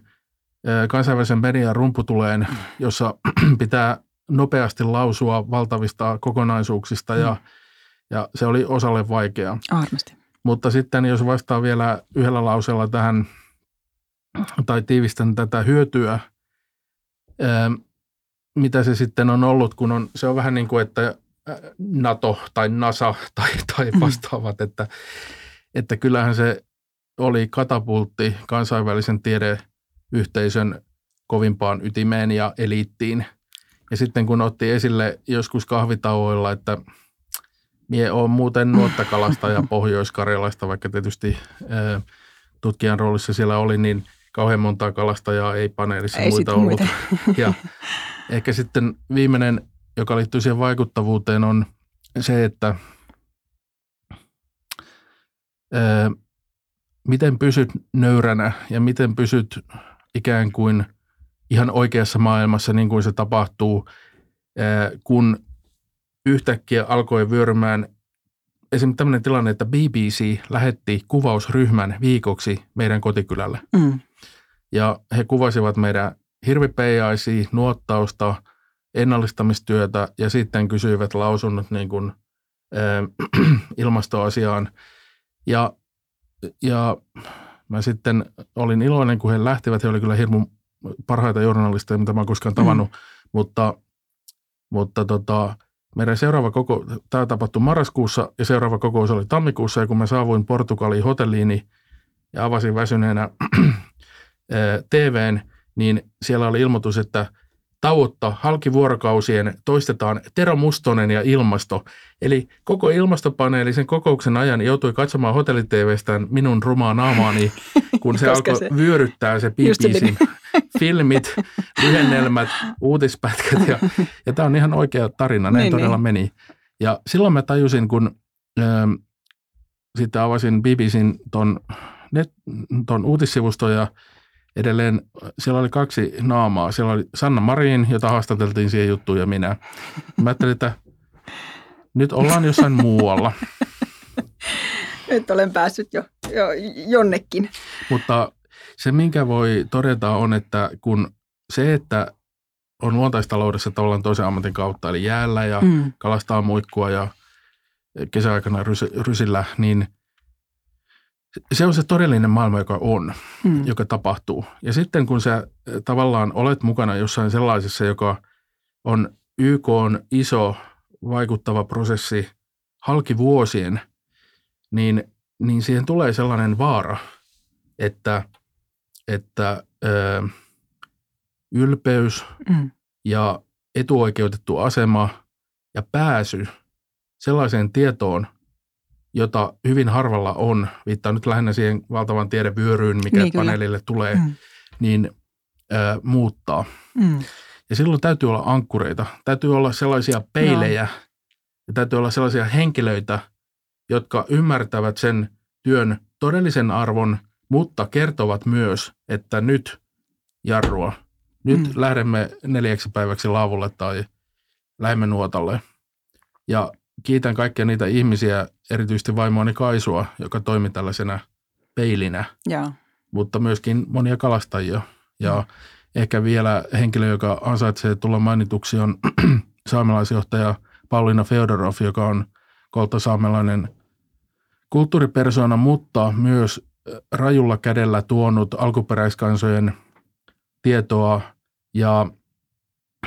kansainvälisen median rumputuleen, jossa pitää nopeasti lausua valtavista kokonaisuuksista ja se oli osalle vaikeaa. Varmasti. Mutta sitten jos vastaan vielä yhdellä lauseella tähän tai tiivistän tätä hyötyä, mitä se sitten on ollut, kun se on vähän niin kuin, että NATO tai NASA tai vastaavat, että kyllähän se oli katapultti kansainvälisen tiedeyhteisön kovimpaan ytimeen ja eliittiin. Ja sitten kun otti esille joskus kahvitauoilla, että mie on muuten nuottakalastaja Pohjois-Karjalasta, vaikka tietysti tutkijan roolissa siellä oli, niin kauhean montaa kalastajaa ei paneelissa muita ollut. Ja ehkä sitten viimeinen, joka liittyy siihen vaikuttavuuteen, on se, että miten pysyt nöyränä ja miten pysyt ikään kuin ihan oikeassa maailmassa niin kuin se tapahtuu, kun yhtäkkiä alkoi vyörymään esimerkiksi tämmöinen tilanne, että BBC lähetti kuvausryhmän viikoksi meidän kotikylälle. Mm. Ja he kuvasivat meidän hirvipeijaisia, nuottausta, ennallistamistyötä ja sitten kysyivät lausunnot niin kuin, ilmastoasiaan. Ja mä sitten olin iloinen, kun he lähtivät. He olivat kyllä hirmu parhaita journalisteja, mitä mä oon koskaan tavannut. Mutta meidän seuraava kokous, tämä tapahtui marraskuussa ja seuraava kokous oli tammikuussa. Ja kun mä saavuin Portugaliin hotelliini ja avasin väsyneenä TV:n, niin siellä oli ilmoitus, että tauotta halkivuorokausien toistetaan Tero Mustonen ja ilmasto. Eli koko ilmastopaneeli sen kokouksen ajan joutui katsomaan hotellitv:stään minun rumaa naamaani, kun se alkoi vyöryttää se BBC:n filmit, lyhennelmät, uutispätkät. Ja tämä on ihan oikea tarina, näin todella meni. Ja silloin mä tajusin, kun sitten avasin BBC:n ton uutissivuston ja edelleen siellä oli 2 naamaa. Siellä oli Sanna Marin, jota haastateltiin siihen juttuun, ja minä. Mä ajattelin, että nyt ollaan jossain muualla. Nyt olen päässyt jo jonnekin. Mutta se, minkä voi todeta, on, että kun se, että on luontaistaloudessa tavallaan toisen ammatin kautta, eli jäällä ja kalastaa muikkua ja kesäaikana rysillä, niin se on se todellinen maailma, joka on, joka tapahtuu. Ja sitten kun sä tavallaan olet mukana jossain sellaisessa, joka on YK:n iso vaikuttava prosessi halki vuosien, niin siihen tulee sellainen vaara, että ylpeys ja etuoikeutettu asema ja pääsy sellaiseen tietoon, jota hyvin harvalla on, viittaa nyt lähinnä siihen valtavan tiedevyöryyn, mikä paneelille tulee, niin muuttaa. Mm. Ja silloin täytyy olla ankkureita, täytyy olla sellaisia peilejä ja täytyy olla sellaisia henkilöitä, jotka ymmärtävät sen työn todellisen arvon, mutta kertovat myös, että nyt jarrua, nyt lähdemme 4 päiväksi laavulle tai lähdemme nuotalle. Ja kiitän kaikkia niitä ihmisiä, erityisesti vaimoani Kaisua, joka toimi tällaisena peilinä, mutta myöskin monia kalastajia. Ja ehkä vielä henkilö, joka ansaitsee tulla mainituksi, on saamelaisjohtaja Pauliina Feodoroff, joka on kolttasaamelainen kulttuuripersona, mutta myös rajulla kädellä tuonut alkuperäiskansojen tietoa ja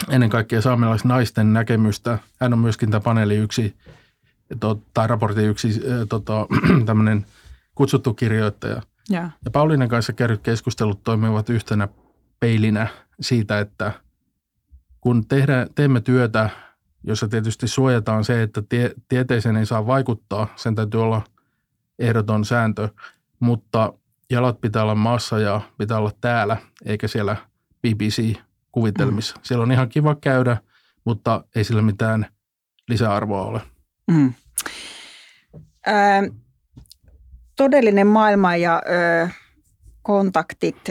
ennen kaikkea saamelaisnaisten näkemystä. Hän on myöskin tämä paneeli yksi, tai raportin yksi tämmöinen kutsuttu kirjoittaja. Ja Pauliinan kanssa käydyt keskustelut toimivat yhtenä peilinä siitä, että kun teemme työtä, jossa tietysti suojataan se, että tieteeseen ei saa vaikuttaa, sen täytyy olla ehdoton sääntö, mutta jalat pitää olla maassa ja pitää olla täällä, eikä siellä BBC-kuvitelmissa. Siellä on ihan kiva käydä, mutta ei sillä mitään lisäarvoa ole. Todellinen maailma ja kontaktit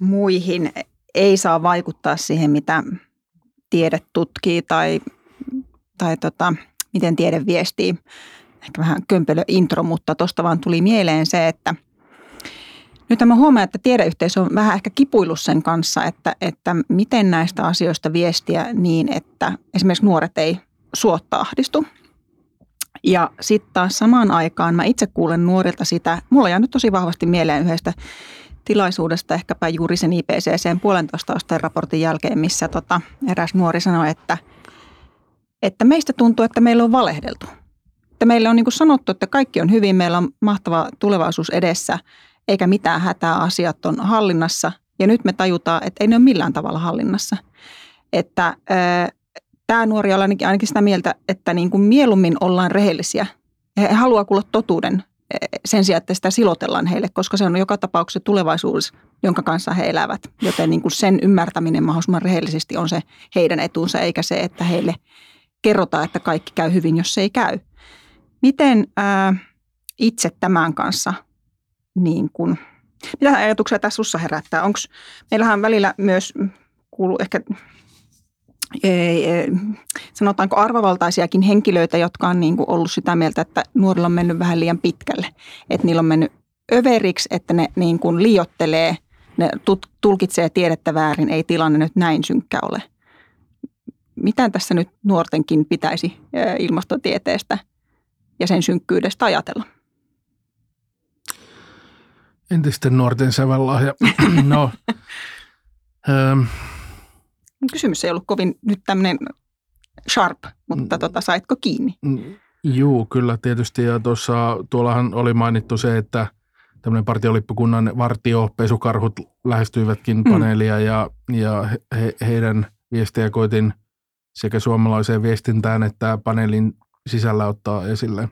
muihin ei saa vaikuttaa siihen, mitä tiede tutkii tai miten tiede viestii. Ehkä vähän kömpelö intro, mutta tuosta vaan tuli mieleen se, että nyt mä huomaan, että tiedeyhteisö on vähän ehkä kipuillut sen kanssa, että miten näistä asioista viestiä niin, että esimerkiksi nuoret ei suotta ahdistu. Ja sitten taas samaan aikaan mä itse kuulen nuorilta sitä, mulla jää nyt tosi vahvasti mieleen yhdestä tilaisuudesta, ehkäpä juuri sen IPCC:n 1,5 asteen raportin jälkeen, missä eräs nuori sanoi, että meistä tuntuu, että meillä on valehdeltu. Että meillä on niin kuin sanottu, että kaikki on hyvin, meillä on mahtava tulevaisuus edessä, eikä mitään hätää, asiat on hallinnassa. Ja nyt me tajutaan, että ei ne ole millään tavalla hallinnassa. Että tämä nuori on ainakin sitä mieltä, että niin kuin mieluummin ollaan rehellisiä. He haluaa kuulla totuuden sen sijaan, että sitä silotellaan heille, koska se on joka tapauksessa tulevaisuus, jonka kanssa he elävät. Joten niin kuin sen ymmärtäminen mahdollisimman rehellisesti on se heidän etunsa, eikä se, että heille kerrotaan, että kaikki käy hyvin, jos se ei käy. Miten itse tämän kanssa, niin kuin, mitä ajatuksia tässä sussa herättää? Meillähän välillä myös kuuluu ehkä, sanotaanko arvovaltaisiakin henkilöitä, jotka on niin kuin ollut sitä mieltä, että nuorilla on mennyt vähän liian pitkälle. Että niillä on mennyt överiksi, että ne niin kuin liioittelee, ne tulkitsee tiedettä väärin, ei tilanne nyt näin synkkä ole. Mitä tässä nyt nuortenkin pitäisi ilmastotieteestä ja sen synkkyydestä ajatella? Entisten nuorten sävänlahja. No. Kysymys ei ollut kovin nyt tämmöinen sharp, mutta saitko kiinni? Joo, kyllä tietysti. Ja tuollahan oli mainittu se, että tämmöinen partiolippukunnan vartio, pesukarhut lähestyivätkin paneelia ja heidän viestejä koitin sekä suomalaiseen viestintään että paneelin sisällä ottaa esille.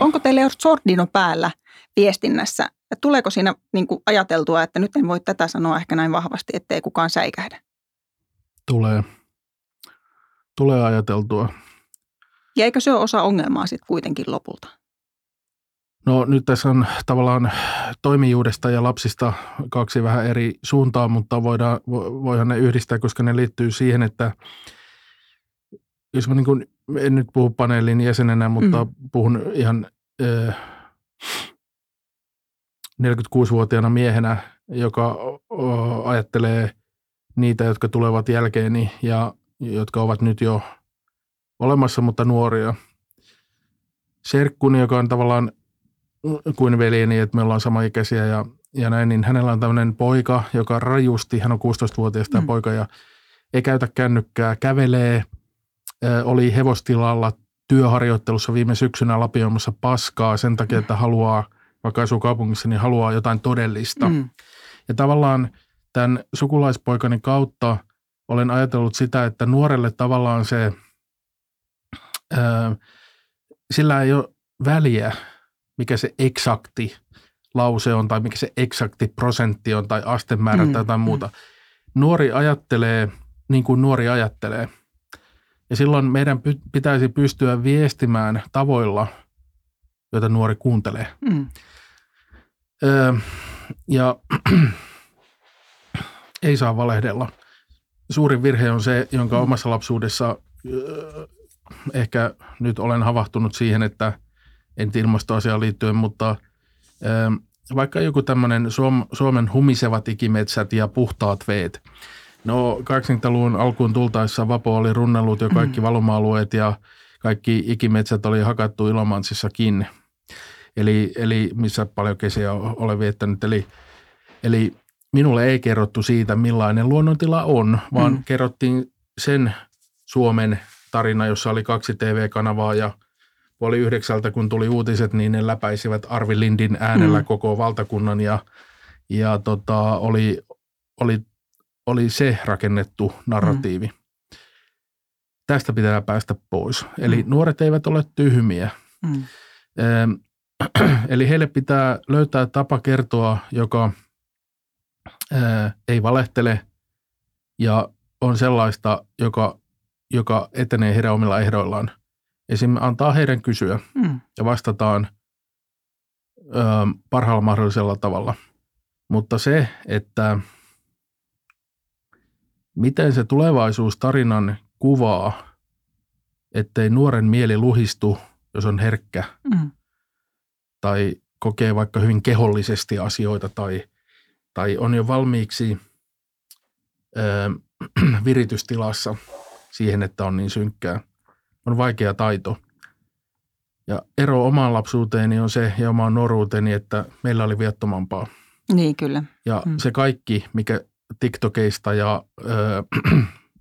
Onko teillä sordino päällä viestinnässä? Tuleeko siinä niin kuin ajateltua, että nyt en voi tätä sanoa ehkä näin vahvasti, ettei kukaan säikähdä? Tulee ajateltua. Ja eikö se ole osa ongelmaa sitten kuitenkin lopulta? No nyt tässä on tavallaan toimijuudesta ja lapsista 2 vähän eri suuntaa, mutta voihan ne yhdistää, koska ne liittyy siihen, että jos mä niin kuin, en nyt puhu paneelin jäsenenä, mutta puhun ihan 46-vuotiaana miehenä, joka ajattelee niitä, jotka tulevat jälkeeni ja jotka ovat nyt jo olemassa, mutta nuoria. Serkkuni, joka on tavallaan kuin veljeni, että me ollaan samaikäisiä ja näin, niin hänellä on tämmöinen poika, joka rajusti, hän on 16-vuotias tämä poika ja ei käytä kännykkää, kävelee. Oli hevostilalla työharjoittelussa viime syksynä lapioimassa paskaa sen takia, että haluaa, vaikka asuu kaupungissa, niin haluaa jotain todellista. Ja tavallaan tämän sukulaispoikani kautta olen ajatellut sitä, että nuorelle tavallaan se, sillä ei ole väliä, mikä se eksakti lause on tai mikä se eksakti prosentti on tai astemäärä tai jotain muuta. Nuori ajattelee niin kuin nuori ajattelee. Ja silloin meidän pitäisi pystyä viestimään tavoilla, joita nuori kuuntelee. Ja ei saa valehdella. Suurin virhe on se, jonka omassa lapsuudessa ehkä nyt olen havahtunut siihen, että en ilmastoasiaan liittyen, mutta vaikka joku tämmöinen Suomen humisevat ikimetsät ja puhtaat veet. No 80-luvun alkuun tultaessa Vapo oli runnellut jo kaikki valuma-alueet ja kaikki ikimetsät oli hakattu Ilomantsissakin, eli missä paljon kesiä olen viettänyt. Eli minulle ei kerrottu siitä, millainen luonnontila on, vaan kerrottiin sen Suomen tarina, jossa oli 2 TV-kanavaa ja 8:30, kun tuli uutiset, niin ne läpäisivät Arvi Lindin äänellä koko valtakunnan oli se rakennettu narratiivi. Tästä pitää päästä pois. Eli nuoret eivät ole tyhmiä. Eli heille pitää löytää tapa kertoa, joka ei valehtele ja on sellaista, joka etenee heidän omilla ehdoillaan. Esimerkiksi antaa heidän kysyä ja vastataan parhaalla mahdollisella tavalla. Mutta se, että miten se tulevaisuustarinan kuvaa, ettei nuoren mieli luhistu, jos on herkkä tai kokee vaikka hyvin kehollisesti asioita tai on jo valmiiksi viritystilassa siihen, että on niin synkkää. On vaikea taito. Ja ero omaan lapsuuteeni on se ja omaan nuoruuteeni, että meillä oli viattomampaa. Niin, kyllä. Ja se kaikki, mikä TikTokista ja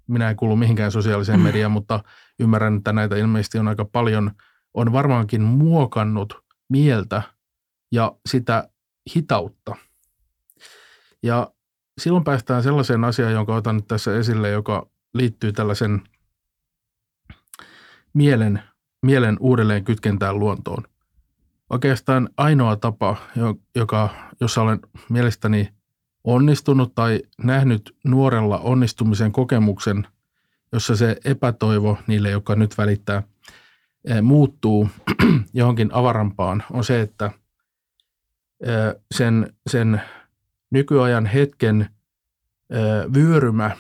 minä en kuulu mihinkään sosiaaliseen mediaan, mutta ymmärrän, että näitä ilmeisesti on aika paljon, on varmaankin muokannut mieltä ja sitä hitautta. Ja silloin päästään sellaiseen asiaan, jonka otan nyt tässä esille, joka liittyy tällaisen mielen uudelleen kytkentään luontoon. Oikeastaan ainoa tapa, jossa olen mielestäni onnistunut tai nähnyt nuorella onnistumisen kokemuksen, jossa se epätoivo niille, jotka nyt välittää, muuttuu johonkin avarampaan, on se, että sen nykyajan hetken vyörymä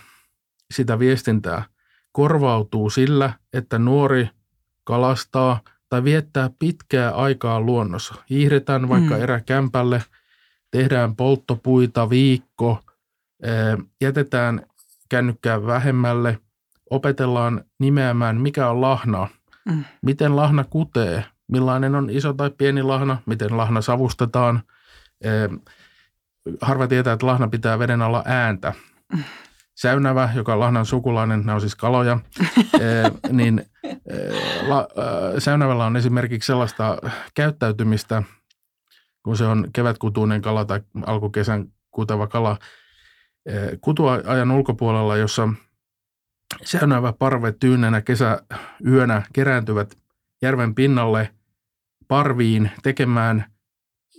sitä viestintää korvautuu sillä, että nuori kalastaa tai viettää pitkää aikaa luonnossa. Hiihdetään vaikka eräkämpälle, tehdään polttopuita viikko, jätetään kännykkää vähemmälle, opetellaan nimeämään, mikä on lahna, miten lahna kutee, millainen on iso tai pieni lahna, miten lahna savustetaan. Harva tietää, että lahna pitää veden alla ääntä. Säynävä, joka on lahnan sukulainen, nämä on siis kaloja, niin säynävällä on esimerkiksi sellaista käyttäytymistä, kun se on kevätkutuinen kala tai alkukesän kuteva kala, kutuajan ulkopuolella, jossa säynävä parve tyynenä kesäyönä kerääntyvät järven pinnalle parviin tekemään,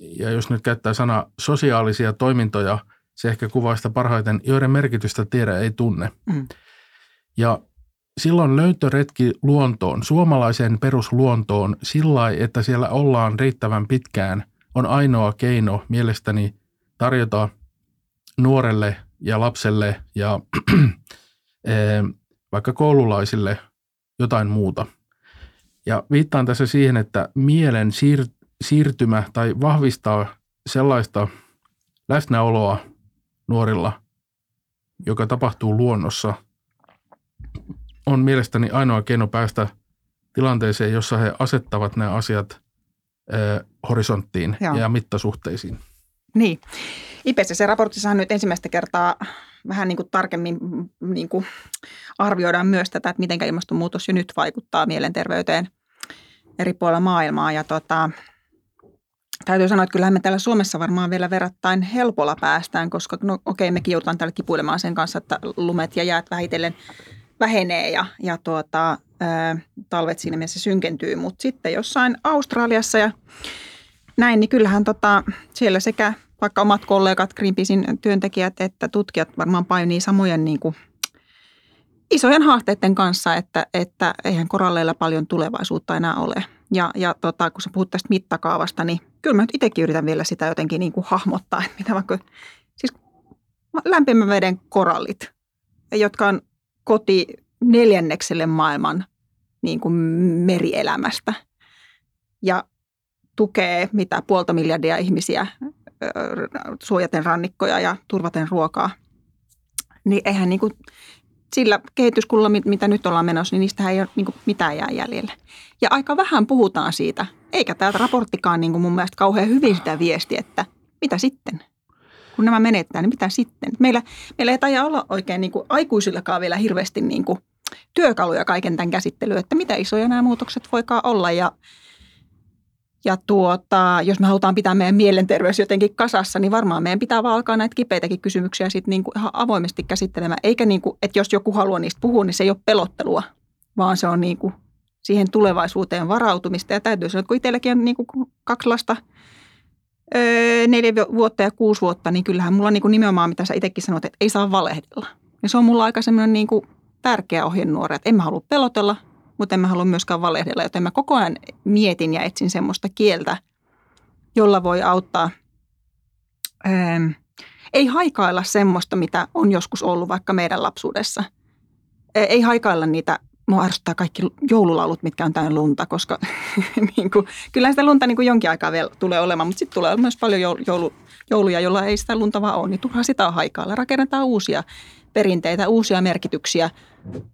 ja jos nyt käyttää sanaa sosiaalisia toimintoja, se ehkä kuvaa sitä parhaiten, joiden merkitystä tiedä ei tunne. Ja silloin löytöretki luontoon, suomalaiseen perusluontoon, sillä lailla, että siellä ollaan riittävän pitkään, on ainoa keino mielestäni tarjota nuorelle ja lapselle ja vaikka koululaisille jotain muuta. Ja viittaan tässä siihen, että mielen siirtymä tai vahvistaa sellaista läsnäoloa nuorilla, joka tapahtuu luonnossa, on mielestäni ainoa keino päästä tilanteeseen, jossa he asettavat nämä asiat horisonttiin ja mittasuhteisiin. Niin. IPCC-raportissahan nyt ensimmäistä kertaa vähän niin kuin tarkemmin niin kuin arvioidaan myös tätä, että miten ilmastonmuutos jo nyt vaikuttaa mielenterveyteen eri puolilla maailmaa. Ja täytyy sanoa, että kyllähän me täällä Suomessa varmaan vielä verrattain helpolla päästään, koska mekin joudutaan täällä kipuilemaan sen kanssa, että lumet ja jäät vähitellen vähenee ja talvet siinä mielessä synkentyy. Mutta sitten jossain Australiassa ja näin, niin kyllähän siellä sekä vaikka omat kollegat, Greenpeacen työntekijät että tutkijat varmaan painii samojen niin kuin isojen haasteiden kanssa, että eihän koralleilla paljon tulevaisuutta enää ole. Ja kun sä puhut tästä mittakaavasta, niin kyllä mä nyt itsekin yritän vielä sitä jotenkin niin kuin hahmottaa, että mitä vaikka siis lämpimän veden korallit, jotka on koti 4. maailman niin kuin merielämästä ja tukee mitä 1,5 miljardia ihmisiä suojaten rannikkoja ja turvaten ruokaa, niin eihän niin kuin sillä kehityskululla, mitä nyt ollaan menossa, niin niistähän ei ole niin kuin mitään jää jäljellä. Ja aika vähän puhutaan siitä, eikä tämä raporttikaan niin kuin mun mielestä kauhean hyvin sitä viestiä, että mitä sitten? Kun nämä menettää, niin mitä sitten? Meillä ei taida olla oikein niin kuin aikuisillakaan vielä hirveästi niin kuin työkaluja kaiken tämän käsittelyyn, että mitä isoja nämä muutokset voikaan olla. Ja jos me halutaan pitää meidän mielenterveys jotenkin kasassa, niin varmaan meidän pitää vaan alkaa näitä kipeitäkin kysymyksiä sitten niin kuin ihan avoimesti käsittelemään. Eikä niin kuin, että jos joku haluaa niistä puhua, niin se ei ole pelottelua, vaan se on niin kuin siihen tulevaisuuteen varautumista. Ja täytyy sanoa, että kun itselläkin on niin kuin 2 lasta, 4 vuotta ja 6 vuotta, niin kyllähän mulla on niin kuin nimenomaan, mitä sä itsekin sanoit, että ei saa valehdella. Ja se on mulla aika semmoinen niin kuin tärkeä ohjenuora, että en mä halua pelotella, mutta en mä halua myöskään valehdella, joten mä koko ajan mietin ja etsin semmoista kieltä, jolla voi auttaa. Ei haikailla semmoista, mitä on joskus ollut vaikka meidän lapsuudessa. Ei haikailla niitä, mua arvostaa kaikki joululaulut, mitkä on täynnä lunta, koska kyllähän sitä lunta jonkin aikaa vielä tulee olemaan, mutta sitten tulee myös paljon jouluja, jolla ei sitä lunta vaan ole, niin turhaa sitä on haikailla. Rakennetaan uusia perinteitä, uusia merkityksiä,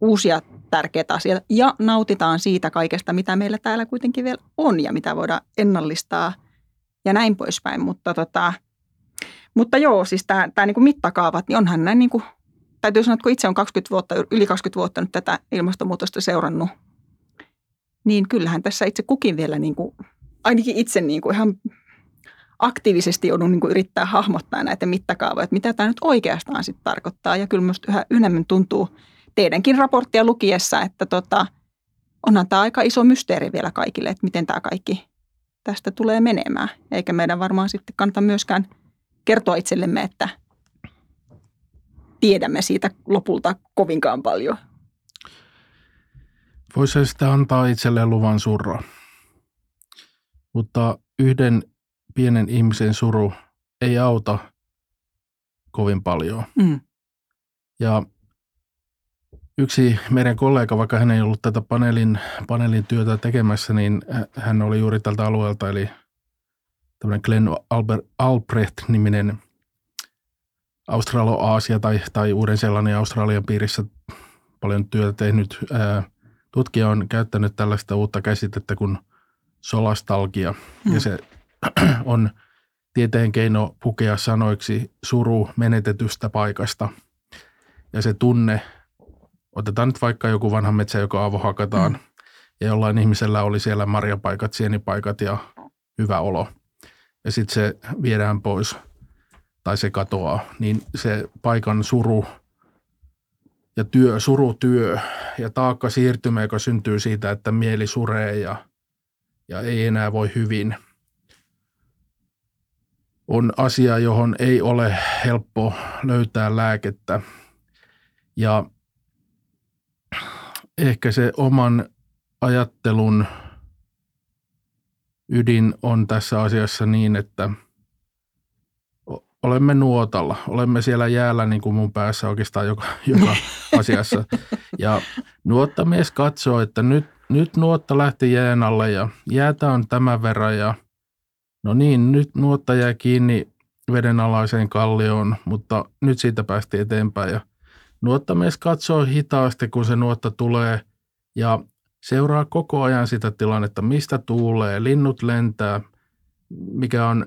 uusia tärkeitä asioita ja nautitaan siitä kaikesta, mitä meillä täällä kuitenkin vielä on ja mitä voidaan ennallistaa ja näin poispäin. Mutta joo, siis tämä niinku mittakaavat, niin onhan näin, niinku, täytyy sanoa, että kun itse on yli 20 vuotta nyt tätä ilmastonmuutosta seurannut, niin kyllähän tässä itse kukin vielä, niinku, ainakin itse niinku ihan aktiivisesti joudun niin kuin yrittää hahmottaa näitä mittakaavoja, että mitä tämä nyt oikeastaan sitten tarkoittaa. Ja kyllä minusta yhä enemmän tuntuu teidänkin raporttia lukiessa, että onhan tämä aika iso mysteeri vielä kaikille, että miten tämä kaikki tästä tulee menemään. Eikä meidän varmaan sitten kannata myöskään kertoa itsellemme, että tiedämme siitä lopulta kovinkaan paljon. Voisi sitä antaa itselleen luvan surra, mutta yhden pienen ihmisen suru ei auta kovin paljon. Mm. Ja yksi meidän kollega, vaikka hän ei ollut tätä paneelin työtä tekemässä, niin hän oli juuri tältä alueelta, eli tämmöinen Glenn Albrecht-niminen Australo-Aasia tai Uuden-Seelannin ja Australian piirissä paljon työtä tehnyt tutkija on käyttänyt tällaista uutta käsitettä kuin solastalgia. Mm. Ja se on tieteen keino pukea sanoiksi suru menetetystä paikasta. Ja se tunne, otetaan nyt vaikka joku vanha metsä, joka avohakataan, ja jollain ihmisellä oli siellä marjapaikat, sienipaikat ja hyvä olo. Ja sitten se viedään pois tai se katoaa, niin se paikan suru ja surutyö ja taakka siirtymä, joka syntyy siitä, että mieli suree ja ei enää voi hyvin, on asia, johon ei ole helppo löytää lääkettä. Ja ehkä se oman ajattelun ydin on tässä asiassa niin, että olemme nuotalla. Olemme siellä jäällä niin kuin mun päässä oikeastaan joka asiassa. Ja nuottamies katsoo, että nyt nuotta lähti jään alle ja jäätä on tämän verran ja no niin, nyt nuotta jää kiinni vedenalaiseen kallioon, mutta nyt siitä päästiin eteenpäin. Ja nuottamies katsoo hitaasti, kun se nuotta tulee ja seuraa koko ajan sitä tilannetta, mistä tuulee, linnut lentää, mikä on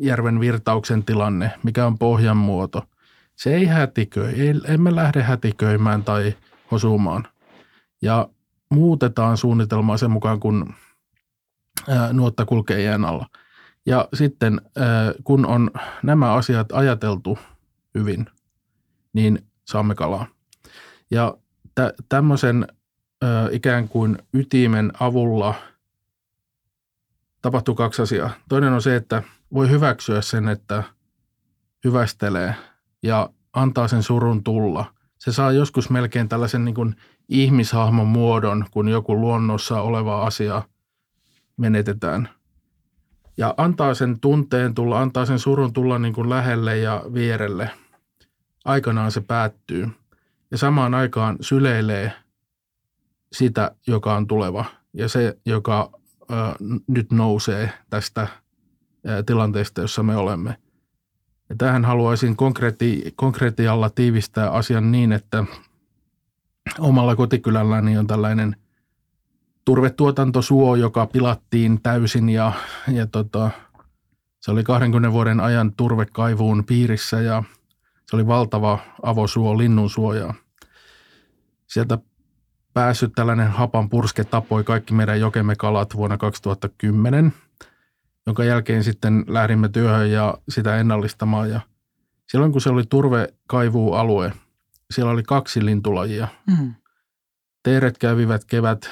järven virtauksen tilanne, mikä on pohjan muoto. Se ei hätiköi, emme lähde hätiköimään tai hosumaan. Ja muutetaan suunnitelmaa sen mukaan, kun nuotta kulkee jään alla. Ja sitten kun on nämä asiat ajateltu hyvin, niin saamme kalaa. Ja tämmöisen ikään kuin ytimen avulla tapahtuu kaksi asiaa. Toinen on se, että voi hyväksyä sen, että hyvästelee ja antaa sen surun tulla. Se saa joskus melkein tällaisen niin kuin ihmishahmon muodon, kun joku luonnossa oleva asia menetetään. Ja antaa sen tunteen tulla, antaa sen surun tulla niin kuin lähelle ja vierelle. Aikanaan se päättyy. Ja samaan aikaan syleilee sitä, joka on tuleva ja se, joka nyt nousee tästä tilanteesta, jossa me olemme. Ja tähän haluaisin konkretialla tiivistää asian niin, että omalla kotikylälläni on tällainen turvetuotantosuo, joka pilattiin täysin ja se oli 20 vuoden ajan turvekaivuun piirissä ja se oli valtava avosuo, linnunsuo ja sieltä päässyt tällainen hapan purske tapoi kaikki meidän jokemme kalat vuonna 2010, jonka jälkeen sitten lähdimme työhön ja sitä ennallistamaan. Ja silloin kun se oli turvekaivuualue, siellä oli 2 lintulajia. Mm-hmm. Teeret kävivät kevät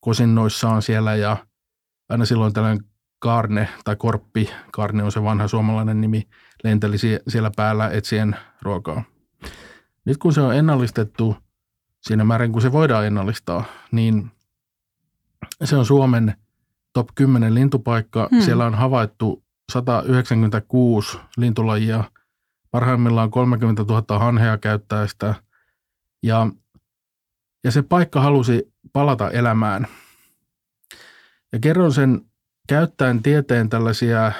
kosinnoissaan siellä ja aina silloin tällainen kaarne tai korppi, kaarne on se vanha suomalainen nimi, lenteli siellä päällä etsien ruokaa. Nyt kun se on ennallistettu siinä määrin, kun se voidaan ennallistaa, niin se on Suomen top 10 lintupaikka. Hmm. Siellä on havaittu 196 lintulajia, parhaimmillaan 30 000 hanhea käyttää sitä. Ja se paikka halusi palata elämään. Ja kerron sen käyttäen tieteen tällaisia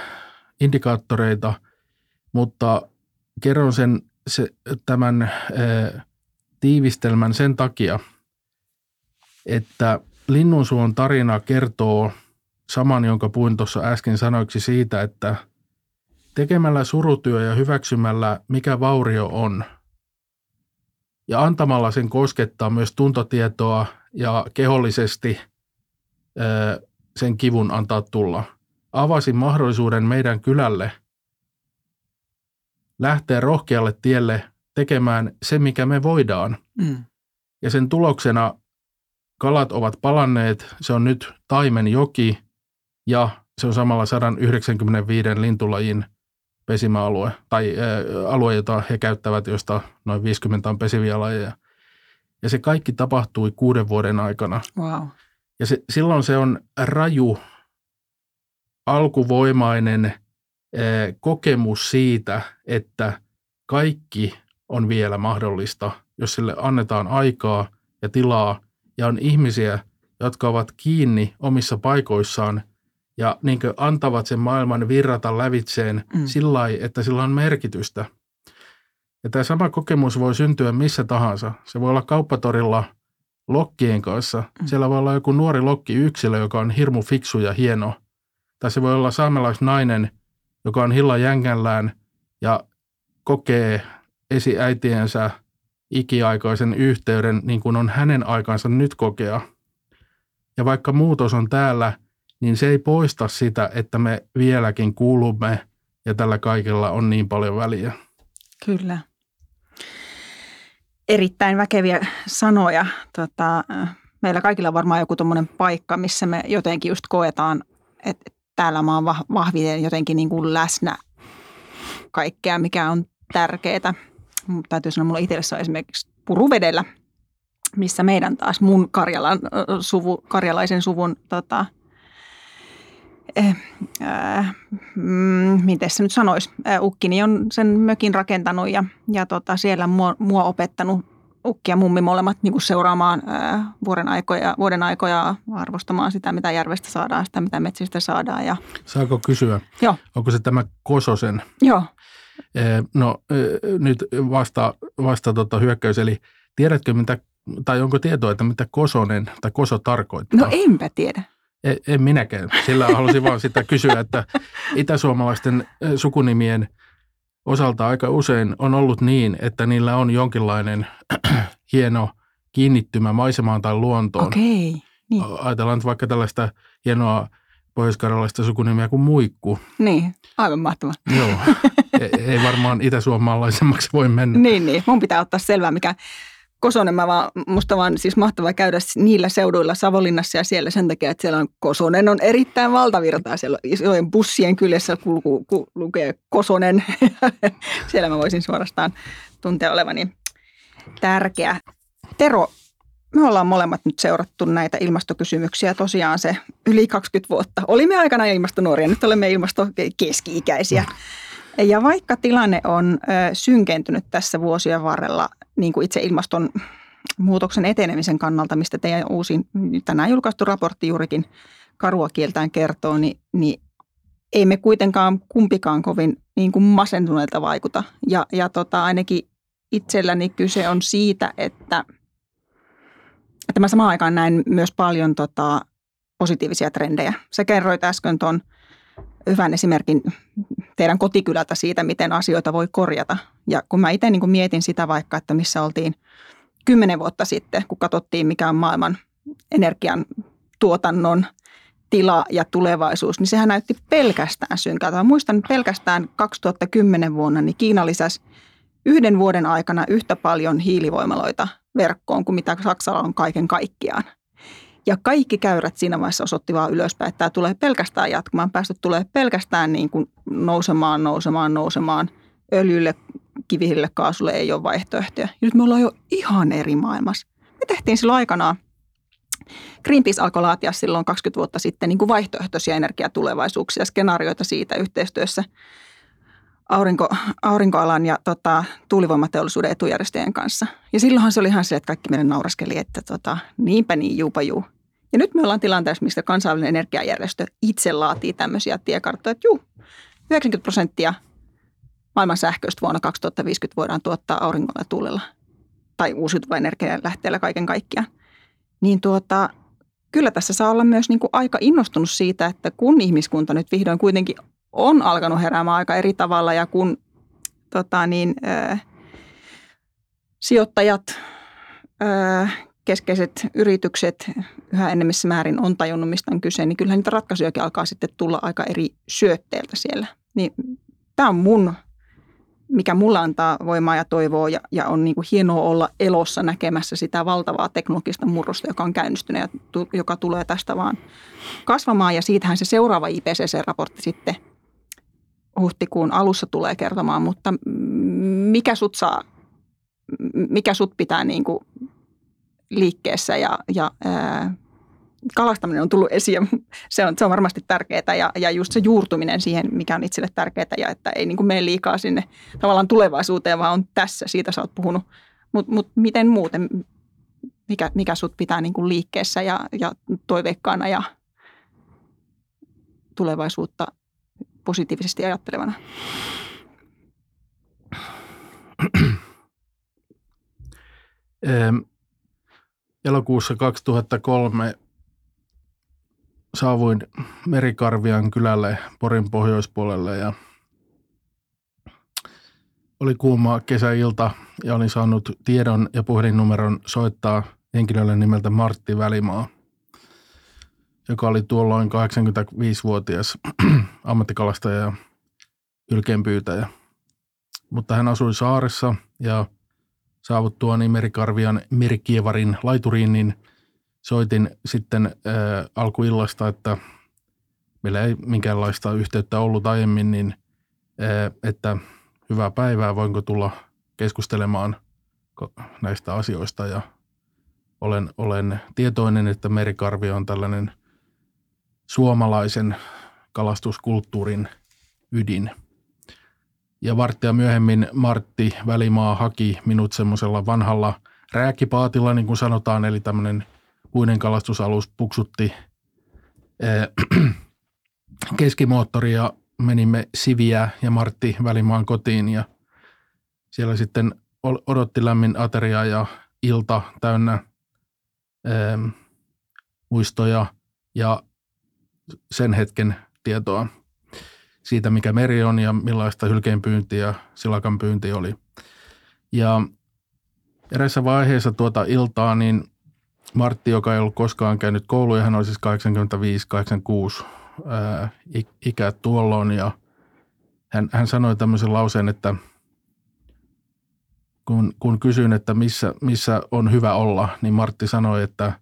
indikaattoreita, mutta kerron sen tämän tiivistelmän sen takia, että Linnunsuon tarina kertoo saman, jonka puhuin tuossa äsken sanoiksi siitä, että tekemällä surutyö ja hyväksymällä, mikä vaurio on, ja antamalla sen koskettaa myös tuntotietoa ja kehollisesti sen kivun antaa tulla, avasi mahdollisuuden meidän kylälle lähteä rohkealle tielle tekemään se, mikä me voidaan. Mm. Ja sen tuloksena kalat ovat palanneet, se on nyt Taimenjoki ja se on samalla 195 lintulajin pesimäalue tai alue, jota he käyttävät, josta noin 50 on pesiviä lajeja. Ja se kaikki tapahtui 6 vuoden aikana. Wow. Ja silloin se on raju, alkuvoimainen kokemus siitä, että kaikki on vielä mahdollista, jos sille annetaan aikaa ja tilaa ja on ihmisiä, jotka ovat kiinni omissa paikoissaan ja niin kuin antavat sen maailman virrata lävitseen sillä lailla, että sillä on merkitystä. Ja tämä sama kokemus voi syntyä missä tahansa. Se voi olla kauppatorilla lokkien kanssa. Siellä voi olla joku nuori lokki yksilö, joka on hirmu fiksu ja hieno. Tai se voi olla saamelaisnainen, joka on hilla jängällään ja kokee esiäitiensä ikiaikaisen yhteyden niin kuin on hänen aikansa nyt kokea. Ja vaikka muutos on täällä, niin se ei poista sitä, että me vieläkin kuulumme ja tällä kaikella on niin paljon väliä. Kyllä. Erittäin väkeviä sanoja. Meillä kaikilla on varmaan joku tuommoinen paikka, missä me jotenkin just koetaan, että täällä mä oon vahviten jotenkin niin kuin läsnä kaikkea, mikä on tärkeää. Täytyy sanoa, mulla itsellessä on esimerkiksi Puruvedellä, missä meidän taas mun karjalaisen suvun, miten se nyt sanoisi, ukkini on sen mökin rakentanut ja siellä mua opettanut ukki ja mummi molemmat niin kuin seuraamaan vuoden aikoja, arvostamaan sitä, mitä järvestä saadaan, sitä, mitä metsistä saadaan. Ja... Saako kysyä? Joo. Onko se tämä Kososen? Joo. No nyt vasta hyökkäys, eli tiedätkö mitä, tai onko tietoa, että mitä Kosonen tai Koso tarkoittaa? No enpä tiedä. En minäkään, sillä halusin vaan sitä kysyä, että itäsuomalaisten sukunimien osalta aika usein on ollut niin, että niillä on jonkinlainen hieno kiinnittymä maisemaan tai luontoon. Okei, niin. Ajatellaan nyt vaikka tällaista hienoa pohjoiskarjalaista sukunimeä kuin Muikku. Niin, aivan mahtavaa. Joo, ei varmaan itäsuomalaisemmaksi voi mennä. Niin, mun pitää ottaa selvää, mikä Kosonen, musta vaan siis mahtavaa käydä niillä seuduilla Savonlinnassa ja siellä sen takia, että siellä on Kosonen on erittäin valtavirtaa. Siellä on isojen bussien kyljessä lukee Kosonen. Siellä mä voisin suorastaan tuntea olevani tärkeä. Tero, me ollaan molemmat nyt seurattu näitä ilmastokysymyksiä tosiaan se yli 20 vuotta. Olimme aikanaan ilmastonuoria, nyt olemme ilmastokeski-ikäisiä. Ja vaikka tilanne on synkentynyt tässä vuosien varrella niin kuin itse ilmastonmuutoksen etenemisen kannalta, mistä teidän uusin tänään julkaistu raportti juurikin karua kieltään kertoo, niin ei me kuitenkaan kumpikaan kovin niin kuin masentuneelta vaikuta. Ja ainakin itselläni kyse on siitä, että mä samaan aikaan näen myös paljon positiivisia trendejä. Sä kerroit äsken tuon hyvän esimerkin teidän kotikylältä siitä, miten asioita voi korjata. Ja kun mä itse niin mietin sitä vaikka, että missä oltiin 10 vuotta sitten, kun katsottiin mikä on maailman energian tuotannon tila ja tulevaisuus, niin sehän näytti pelkästään synkältä. Mä muistan pelkästään 2010 vuonna, niin Kiina lisäsi 1 vuoden aikana yhtä paljon hiilivoimaloita verkkoon kuin mitä Saksalla on kaiken kaikkiaan. Ja kaikki käyrät siinä vaiheessa osoitti vaan ylöspäin, että tämä tulee pelkästään jatkumaan. Päästöt tulee pelkästään niin kuin nousemaan. Öljylle, kivihille, kaasulle ei ole vaihtoehtoja. Ja nyt me ollaan jo ihan eri maailmassa. Me tehtiin silloin aikanaan. Greenpeace alkoi laatia silloin 20 vuotta sitten niin kuin vaihtoehtoisia energiatulevaisuuksia, skenaarioita siitä yhteistyössä aurinkoalan ja tuulivoimateollisuuden etujärjestöjen kanssa. Ja silloinhan se oli ihan se, että kaikki meidän nauraskeli, että niinpä niin, juupa juu. Ja nyt me ollaan tilanteessa, missä kansainvälinen energiajärjestö itse laatii tämmöisiä tiekarttoja, että 90% maailman sähköistä vuonna 2050 voidaan tuottaa auringolla ja tuulella tai uusiutuva energian lähteellä kaiken kaikkiaan. Niin kyllä tässä saa olla myös niin kuin aika innostunut siitä, että kun ihmiskunta nyt vihdoin kuitenkin on alkanut heräämään aika eri tavalla ja kun sijoittajat, keskeiset yritykset yhä enemmissä määrin on tajunnut, mistä on kyse, niin kyllähän niitä ratkaisujakin alkaa sitten tulla aika eri syötteiltä siellä. Niin tämä on mikä mulla antaa voimaa ja toivoa ja on niin kuin hienoa olla elossa näkemässä sitä valtavaa teknologista murrosta, joka on käynnistynyt ja joka tulee tästä vaan kasvamaan. Ja siitähän se seuraava IPCC-raportti sitten huhtikuun alussa tulee kertomaan, mutta mikä sut pitää niin kuin liikkeessä ja kalastaminen on tullut esiin, se on varmasti tärkeää ja just se juurtuminen siihen, mikä on itselle tärkeää ja että ei niin kuin mene liikaa sinne tavallaan tulevaisuuteen, vaan on tässä, siitä sä oot puhunut. Mut miten muuten, mikä sut pitää niin kuin liikkeessä ja toiveikkaana ja tulevaisuutta positiivisesti ajattelevana? Elokuussa 2003 saavuin Merikarvian kylälle Porin pohjoispuolelle ja oli kuuma kesäilta ja olin saanut tiedon ja puhelinnumeron soittaa henkilölle nimeltä Martti Välimaa, joka oli tuolloin 85-vuotias ammattikalastaja ja hylkeenpyytäjä. Mutta hän asui saaressa ja saavuttuani Merikarvian Merikievarin laituriin, niin soitin sitten alkuillasta, että meillä ei minkäänlaista yhteyttä ollut aiemmin, niin että hyvää päivää, voinko tulla keskustelemaan näistä asioista. Ja olen tietoinen, että Merikarvio on tällainen suomalaisen kalastuskulttuurin ydin. Ja varttia myöhemmin Martti Välimaa haki minut semmoisella vanhalla rääkipaatilla, niin kuin sanotaan, eli tämmöinen uinen kalastusalus puksutti keskimoottori ja menimme Siviä ja Martti Välimaan kotiin ja siellä sitten odotti lämmin ateria ja ilta täynnä muistoja ja sen hetken tietoa siitä, mikä meri on ja millaista hylkeenpyyntiä ja silakanpyynti oli. Ja erässä vaiheessa tuota iltaa niin Martti, joka ei ollut koskaan käynyt kouluja, hän oli siis 85-86 ikä tuolloin ja hän sanoi tämmöisen lauseen, että kun kysyin, että missä on hyvä olla, niin Martti sanoi, että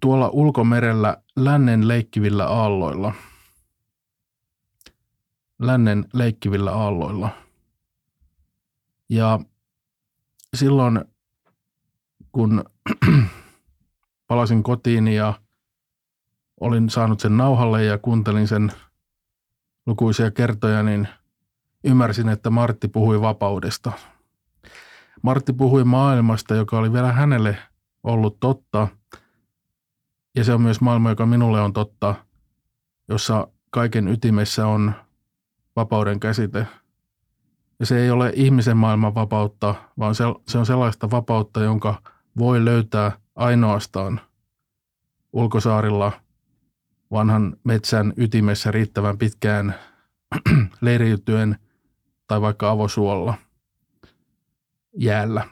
tuolla ulkomerellä lännen leikkivillä aalloilla. Ja silloin, kun palasin kotiin ja olin saanut sen nauhalle ja kuuntelin sen lukuisia kertoja, niin ymmärsin, että Martti puhui vapaudesta. Martti puhui maailmasta, joka oli vielä hänelle ollut totta. Ja se on myös maailma, joka minulle on totta, jossa kaiken ytimessä on vapauden käsite. Ja se ei ole ihmisen maailman vapautta, vaan se on sellaista vapautta, jonka voi löytää ainoastaan ulkosaarilla vanhan metsän ytimessä riittävän pitkään leiriytyen tai vaikka avosuolla jäällä.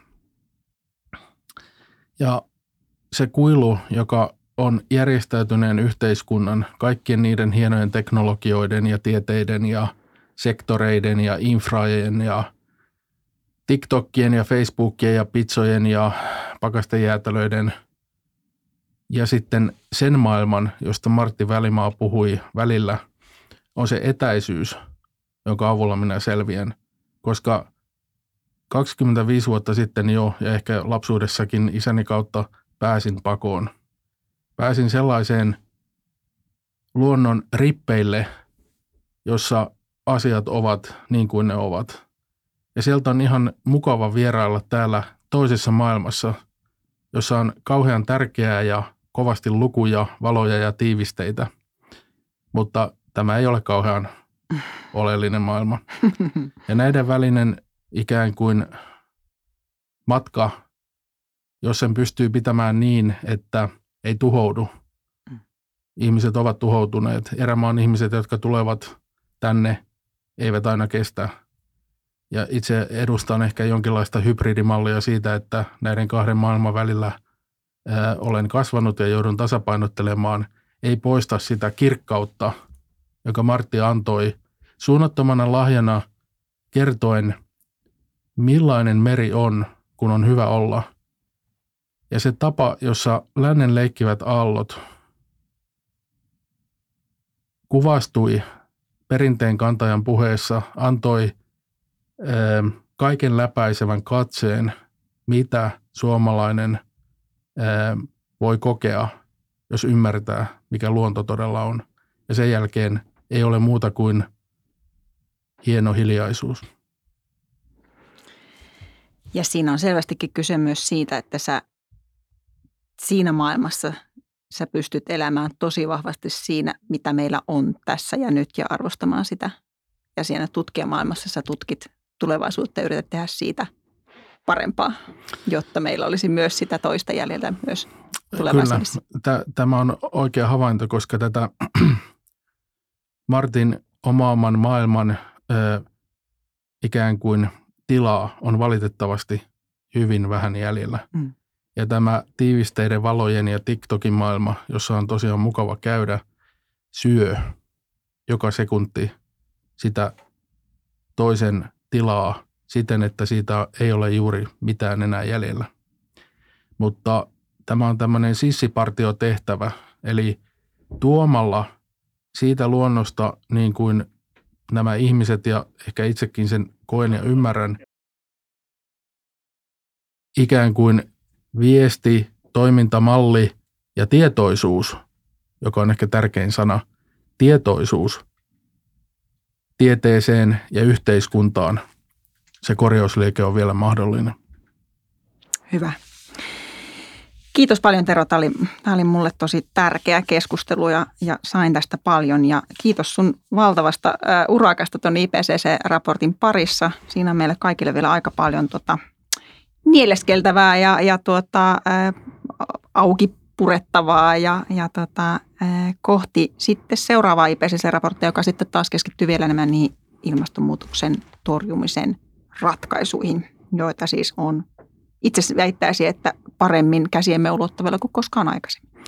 Ja se kuilu, joka on järjestäytyneen yhteiskunnan, kaikkien niiden hienojen teknologioiden ja tieteiden ja sektoreiden ja infrajen ja TikTokien ja Facebookien ja pizzojen ja pakastejäätelöiden ja sitten sen maailman, josta Martti Välimaa puhui välillä, on se etäisyys, jonka avulla minä selviän. Koska 25 vuotta sitten jo ja ehkä lapsuudessakin isäni kautta pääsin pakoon. Pääsin sellaiseen luonnon rippeille, jossa asiat ovat niin kuin ne ovat. Ja sieltä on ihan mukava vierailla täällä toisessa maailmassa, jossa on kauhean tärkeää ja kovasti lukuja, valoja ja tiivisteitä. Mutta tämä ei ole kauhean oleellinen maailma. Ja näiden välinen ikään kuin matka, jos sen pystyy pitämään niin, että ei tuhoudu. Ihmiset ovat tuhoutuneet. Erämaan ihmiset, jotka tulevat tänne, eivät aina kestä. Ja itse edustan ehkä jonkinlaista hybridimallia siitä, että näiden kahden maailman välillä olen kasvanut ja joudun tasapainottelemaan. Ei poista sitä kirkkautta, joka Martti antoi suunnattomana lahjana kertoen, millainen meri on, kun on hyvä olla. Ja se tapa, jossa lännen leikkivät aallot kuvastui perinteen kantajan puheessa, antoi kaiken läpäisevän katseen, mitä suomalainen voi kokea, jos ymmärtää, mikä luonto todella on. Ja sen jälkeen ei ole muuta kuin hieno hiljaisuus. Ja siinä on selvästikin kyse myös siitä, että siinä maailmassa sä pystyt elämään tosi vahvasti siinä, mitä meillä on tässä ja nyt ja arvostamaan sitä. Ja siinä tutkijamaailmassa sä tutkit tulevaisuutta ja yrität tehdä siitä parempaa, jotta meillä olisi myös sitä toista jäljellä myös tulevaisuudessa. Kyllä, tämä on oikea havainto, koska tätä Martin omaaman maailman ikään kuin tilaa on valitettavasti hyvin vähän jäljellä. Mm. Ja tämä tiivisteiden, valojen ja TikTokin maailma, jossa on tosiaan mukava käydä, syö joka sekunti sitä toisen tilaa siten, että siitä ei ole juuri mitään enää jäljellä. Mutta tämä on tämmöinen sissipartiotehtävä, eli tuomalla siitä luonnosta niin kuin nämä ihmiset ja ehkä itsekin sen koen ja ymmärrän, ikään kuin viesti, toimintamalli ja tietoisuus, joka on ehkä tärkein sana, tietoisuus tieteeseen ja yhteiskuntaan. Se korjausliike on vielä mahdollinen. Hyvä. Kiitos paljon, Tero. Tämä oli mulle tosi tärkeä keskustelu ja sain tästä paljon. Ja kiitos sun valtavasta urakasta tuon IPCC-raportin parissa. Siinä on meille kaikille vielä aika paljon nieleskeltävää auki purettavaa ja kohti sitten seuraavaa IPCC-raporttia, joka sitten taas keskittyy vielä enemmän niihin ilmastonmuutoksen torjumisen ratkaisuihin, joita siis on itse väittäisin, että paremmin käsiemme ulottuvilla kuin koskaan aikaisemmin.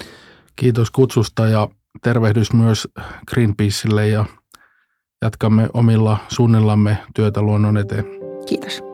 Kiitos kutsusta ja tervehdys myös Greenpeacelle ja jatkamme omilla suunnillamme työtä luonnon eteen. Kiitos.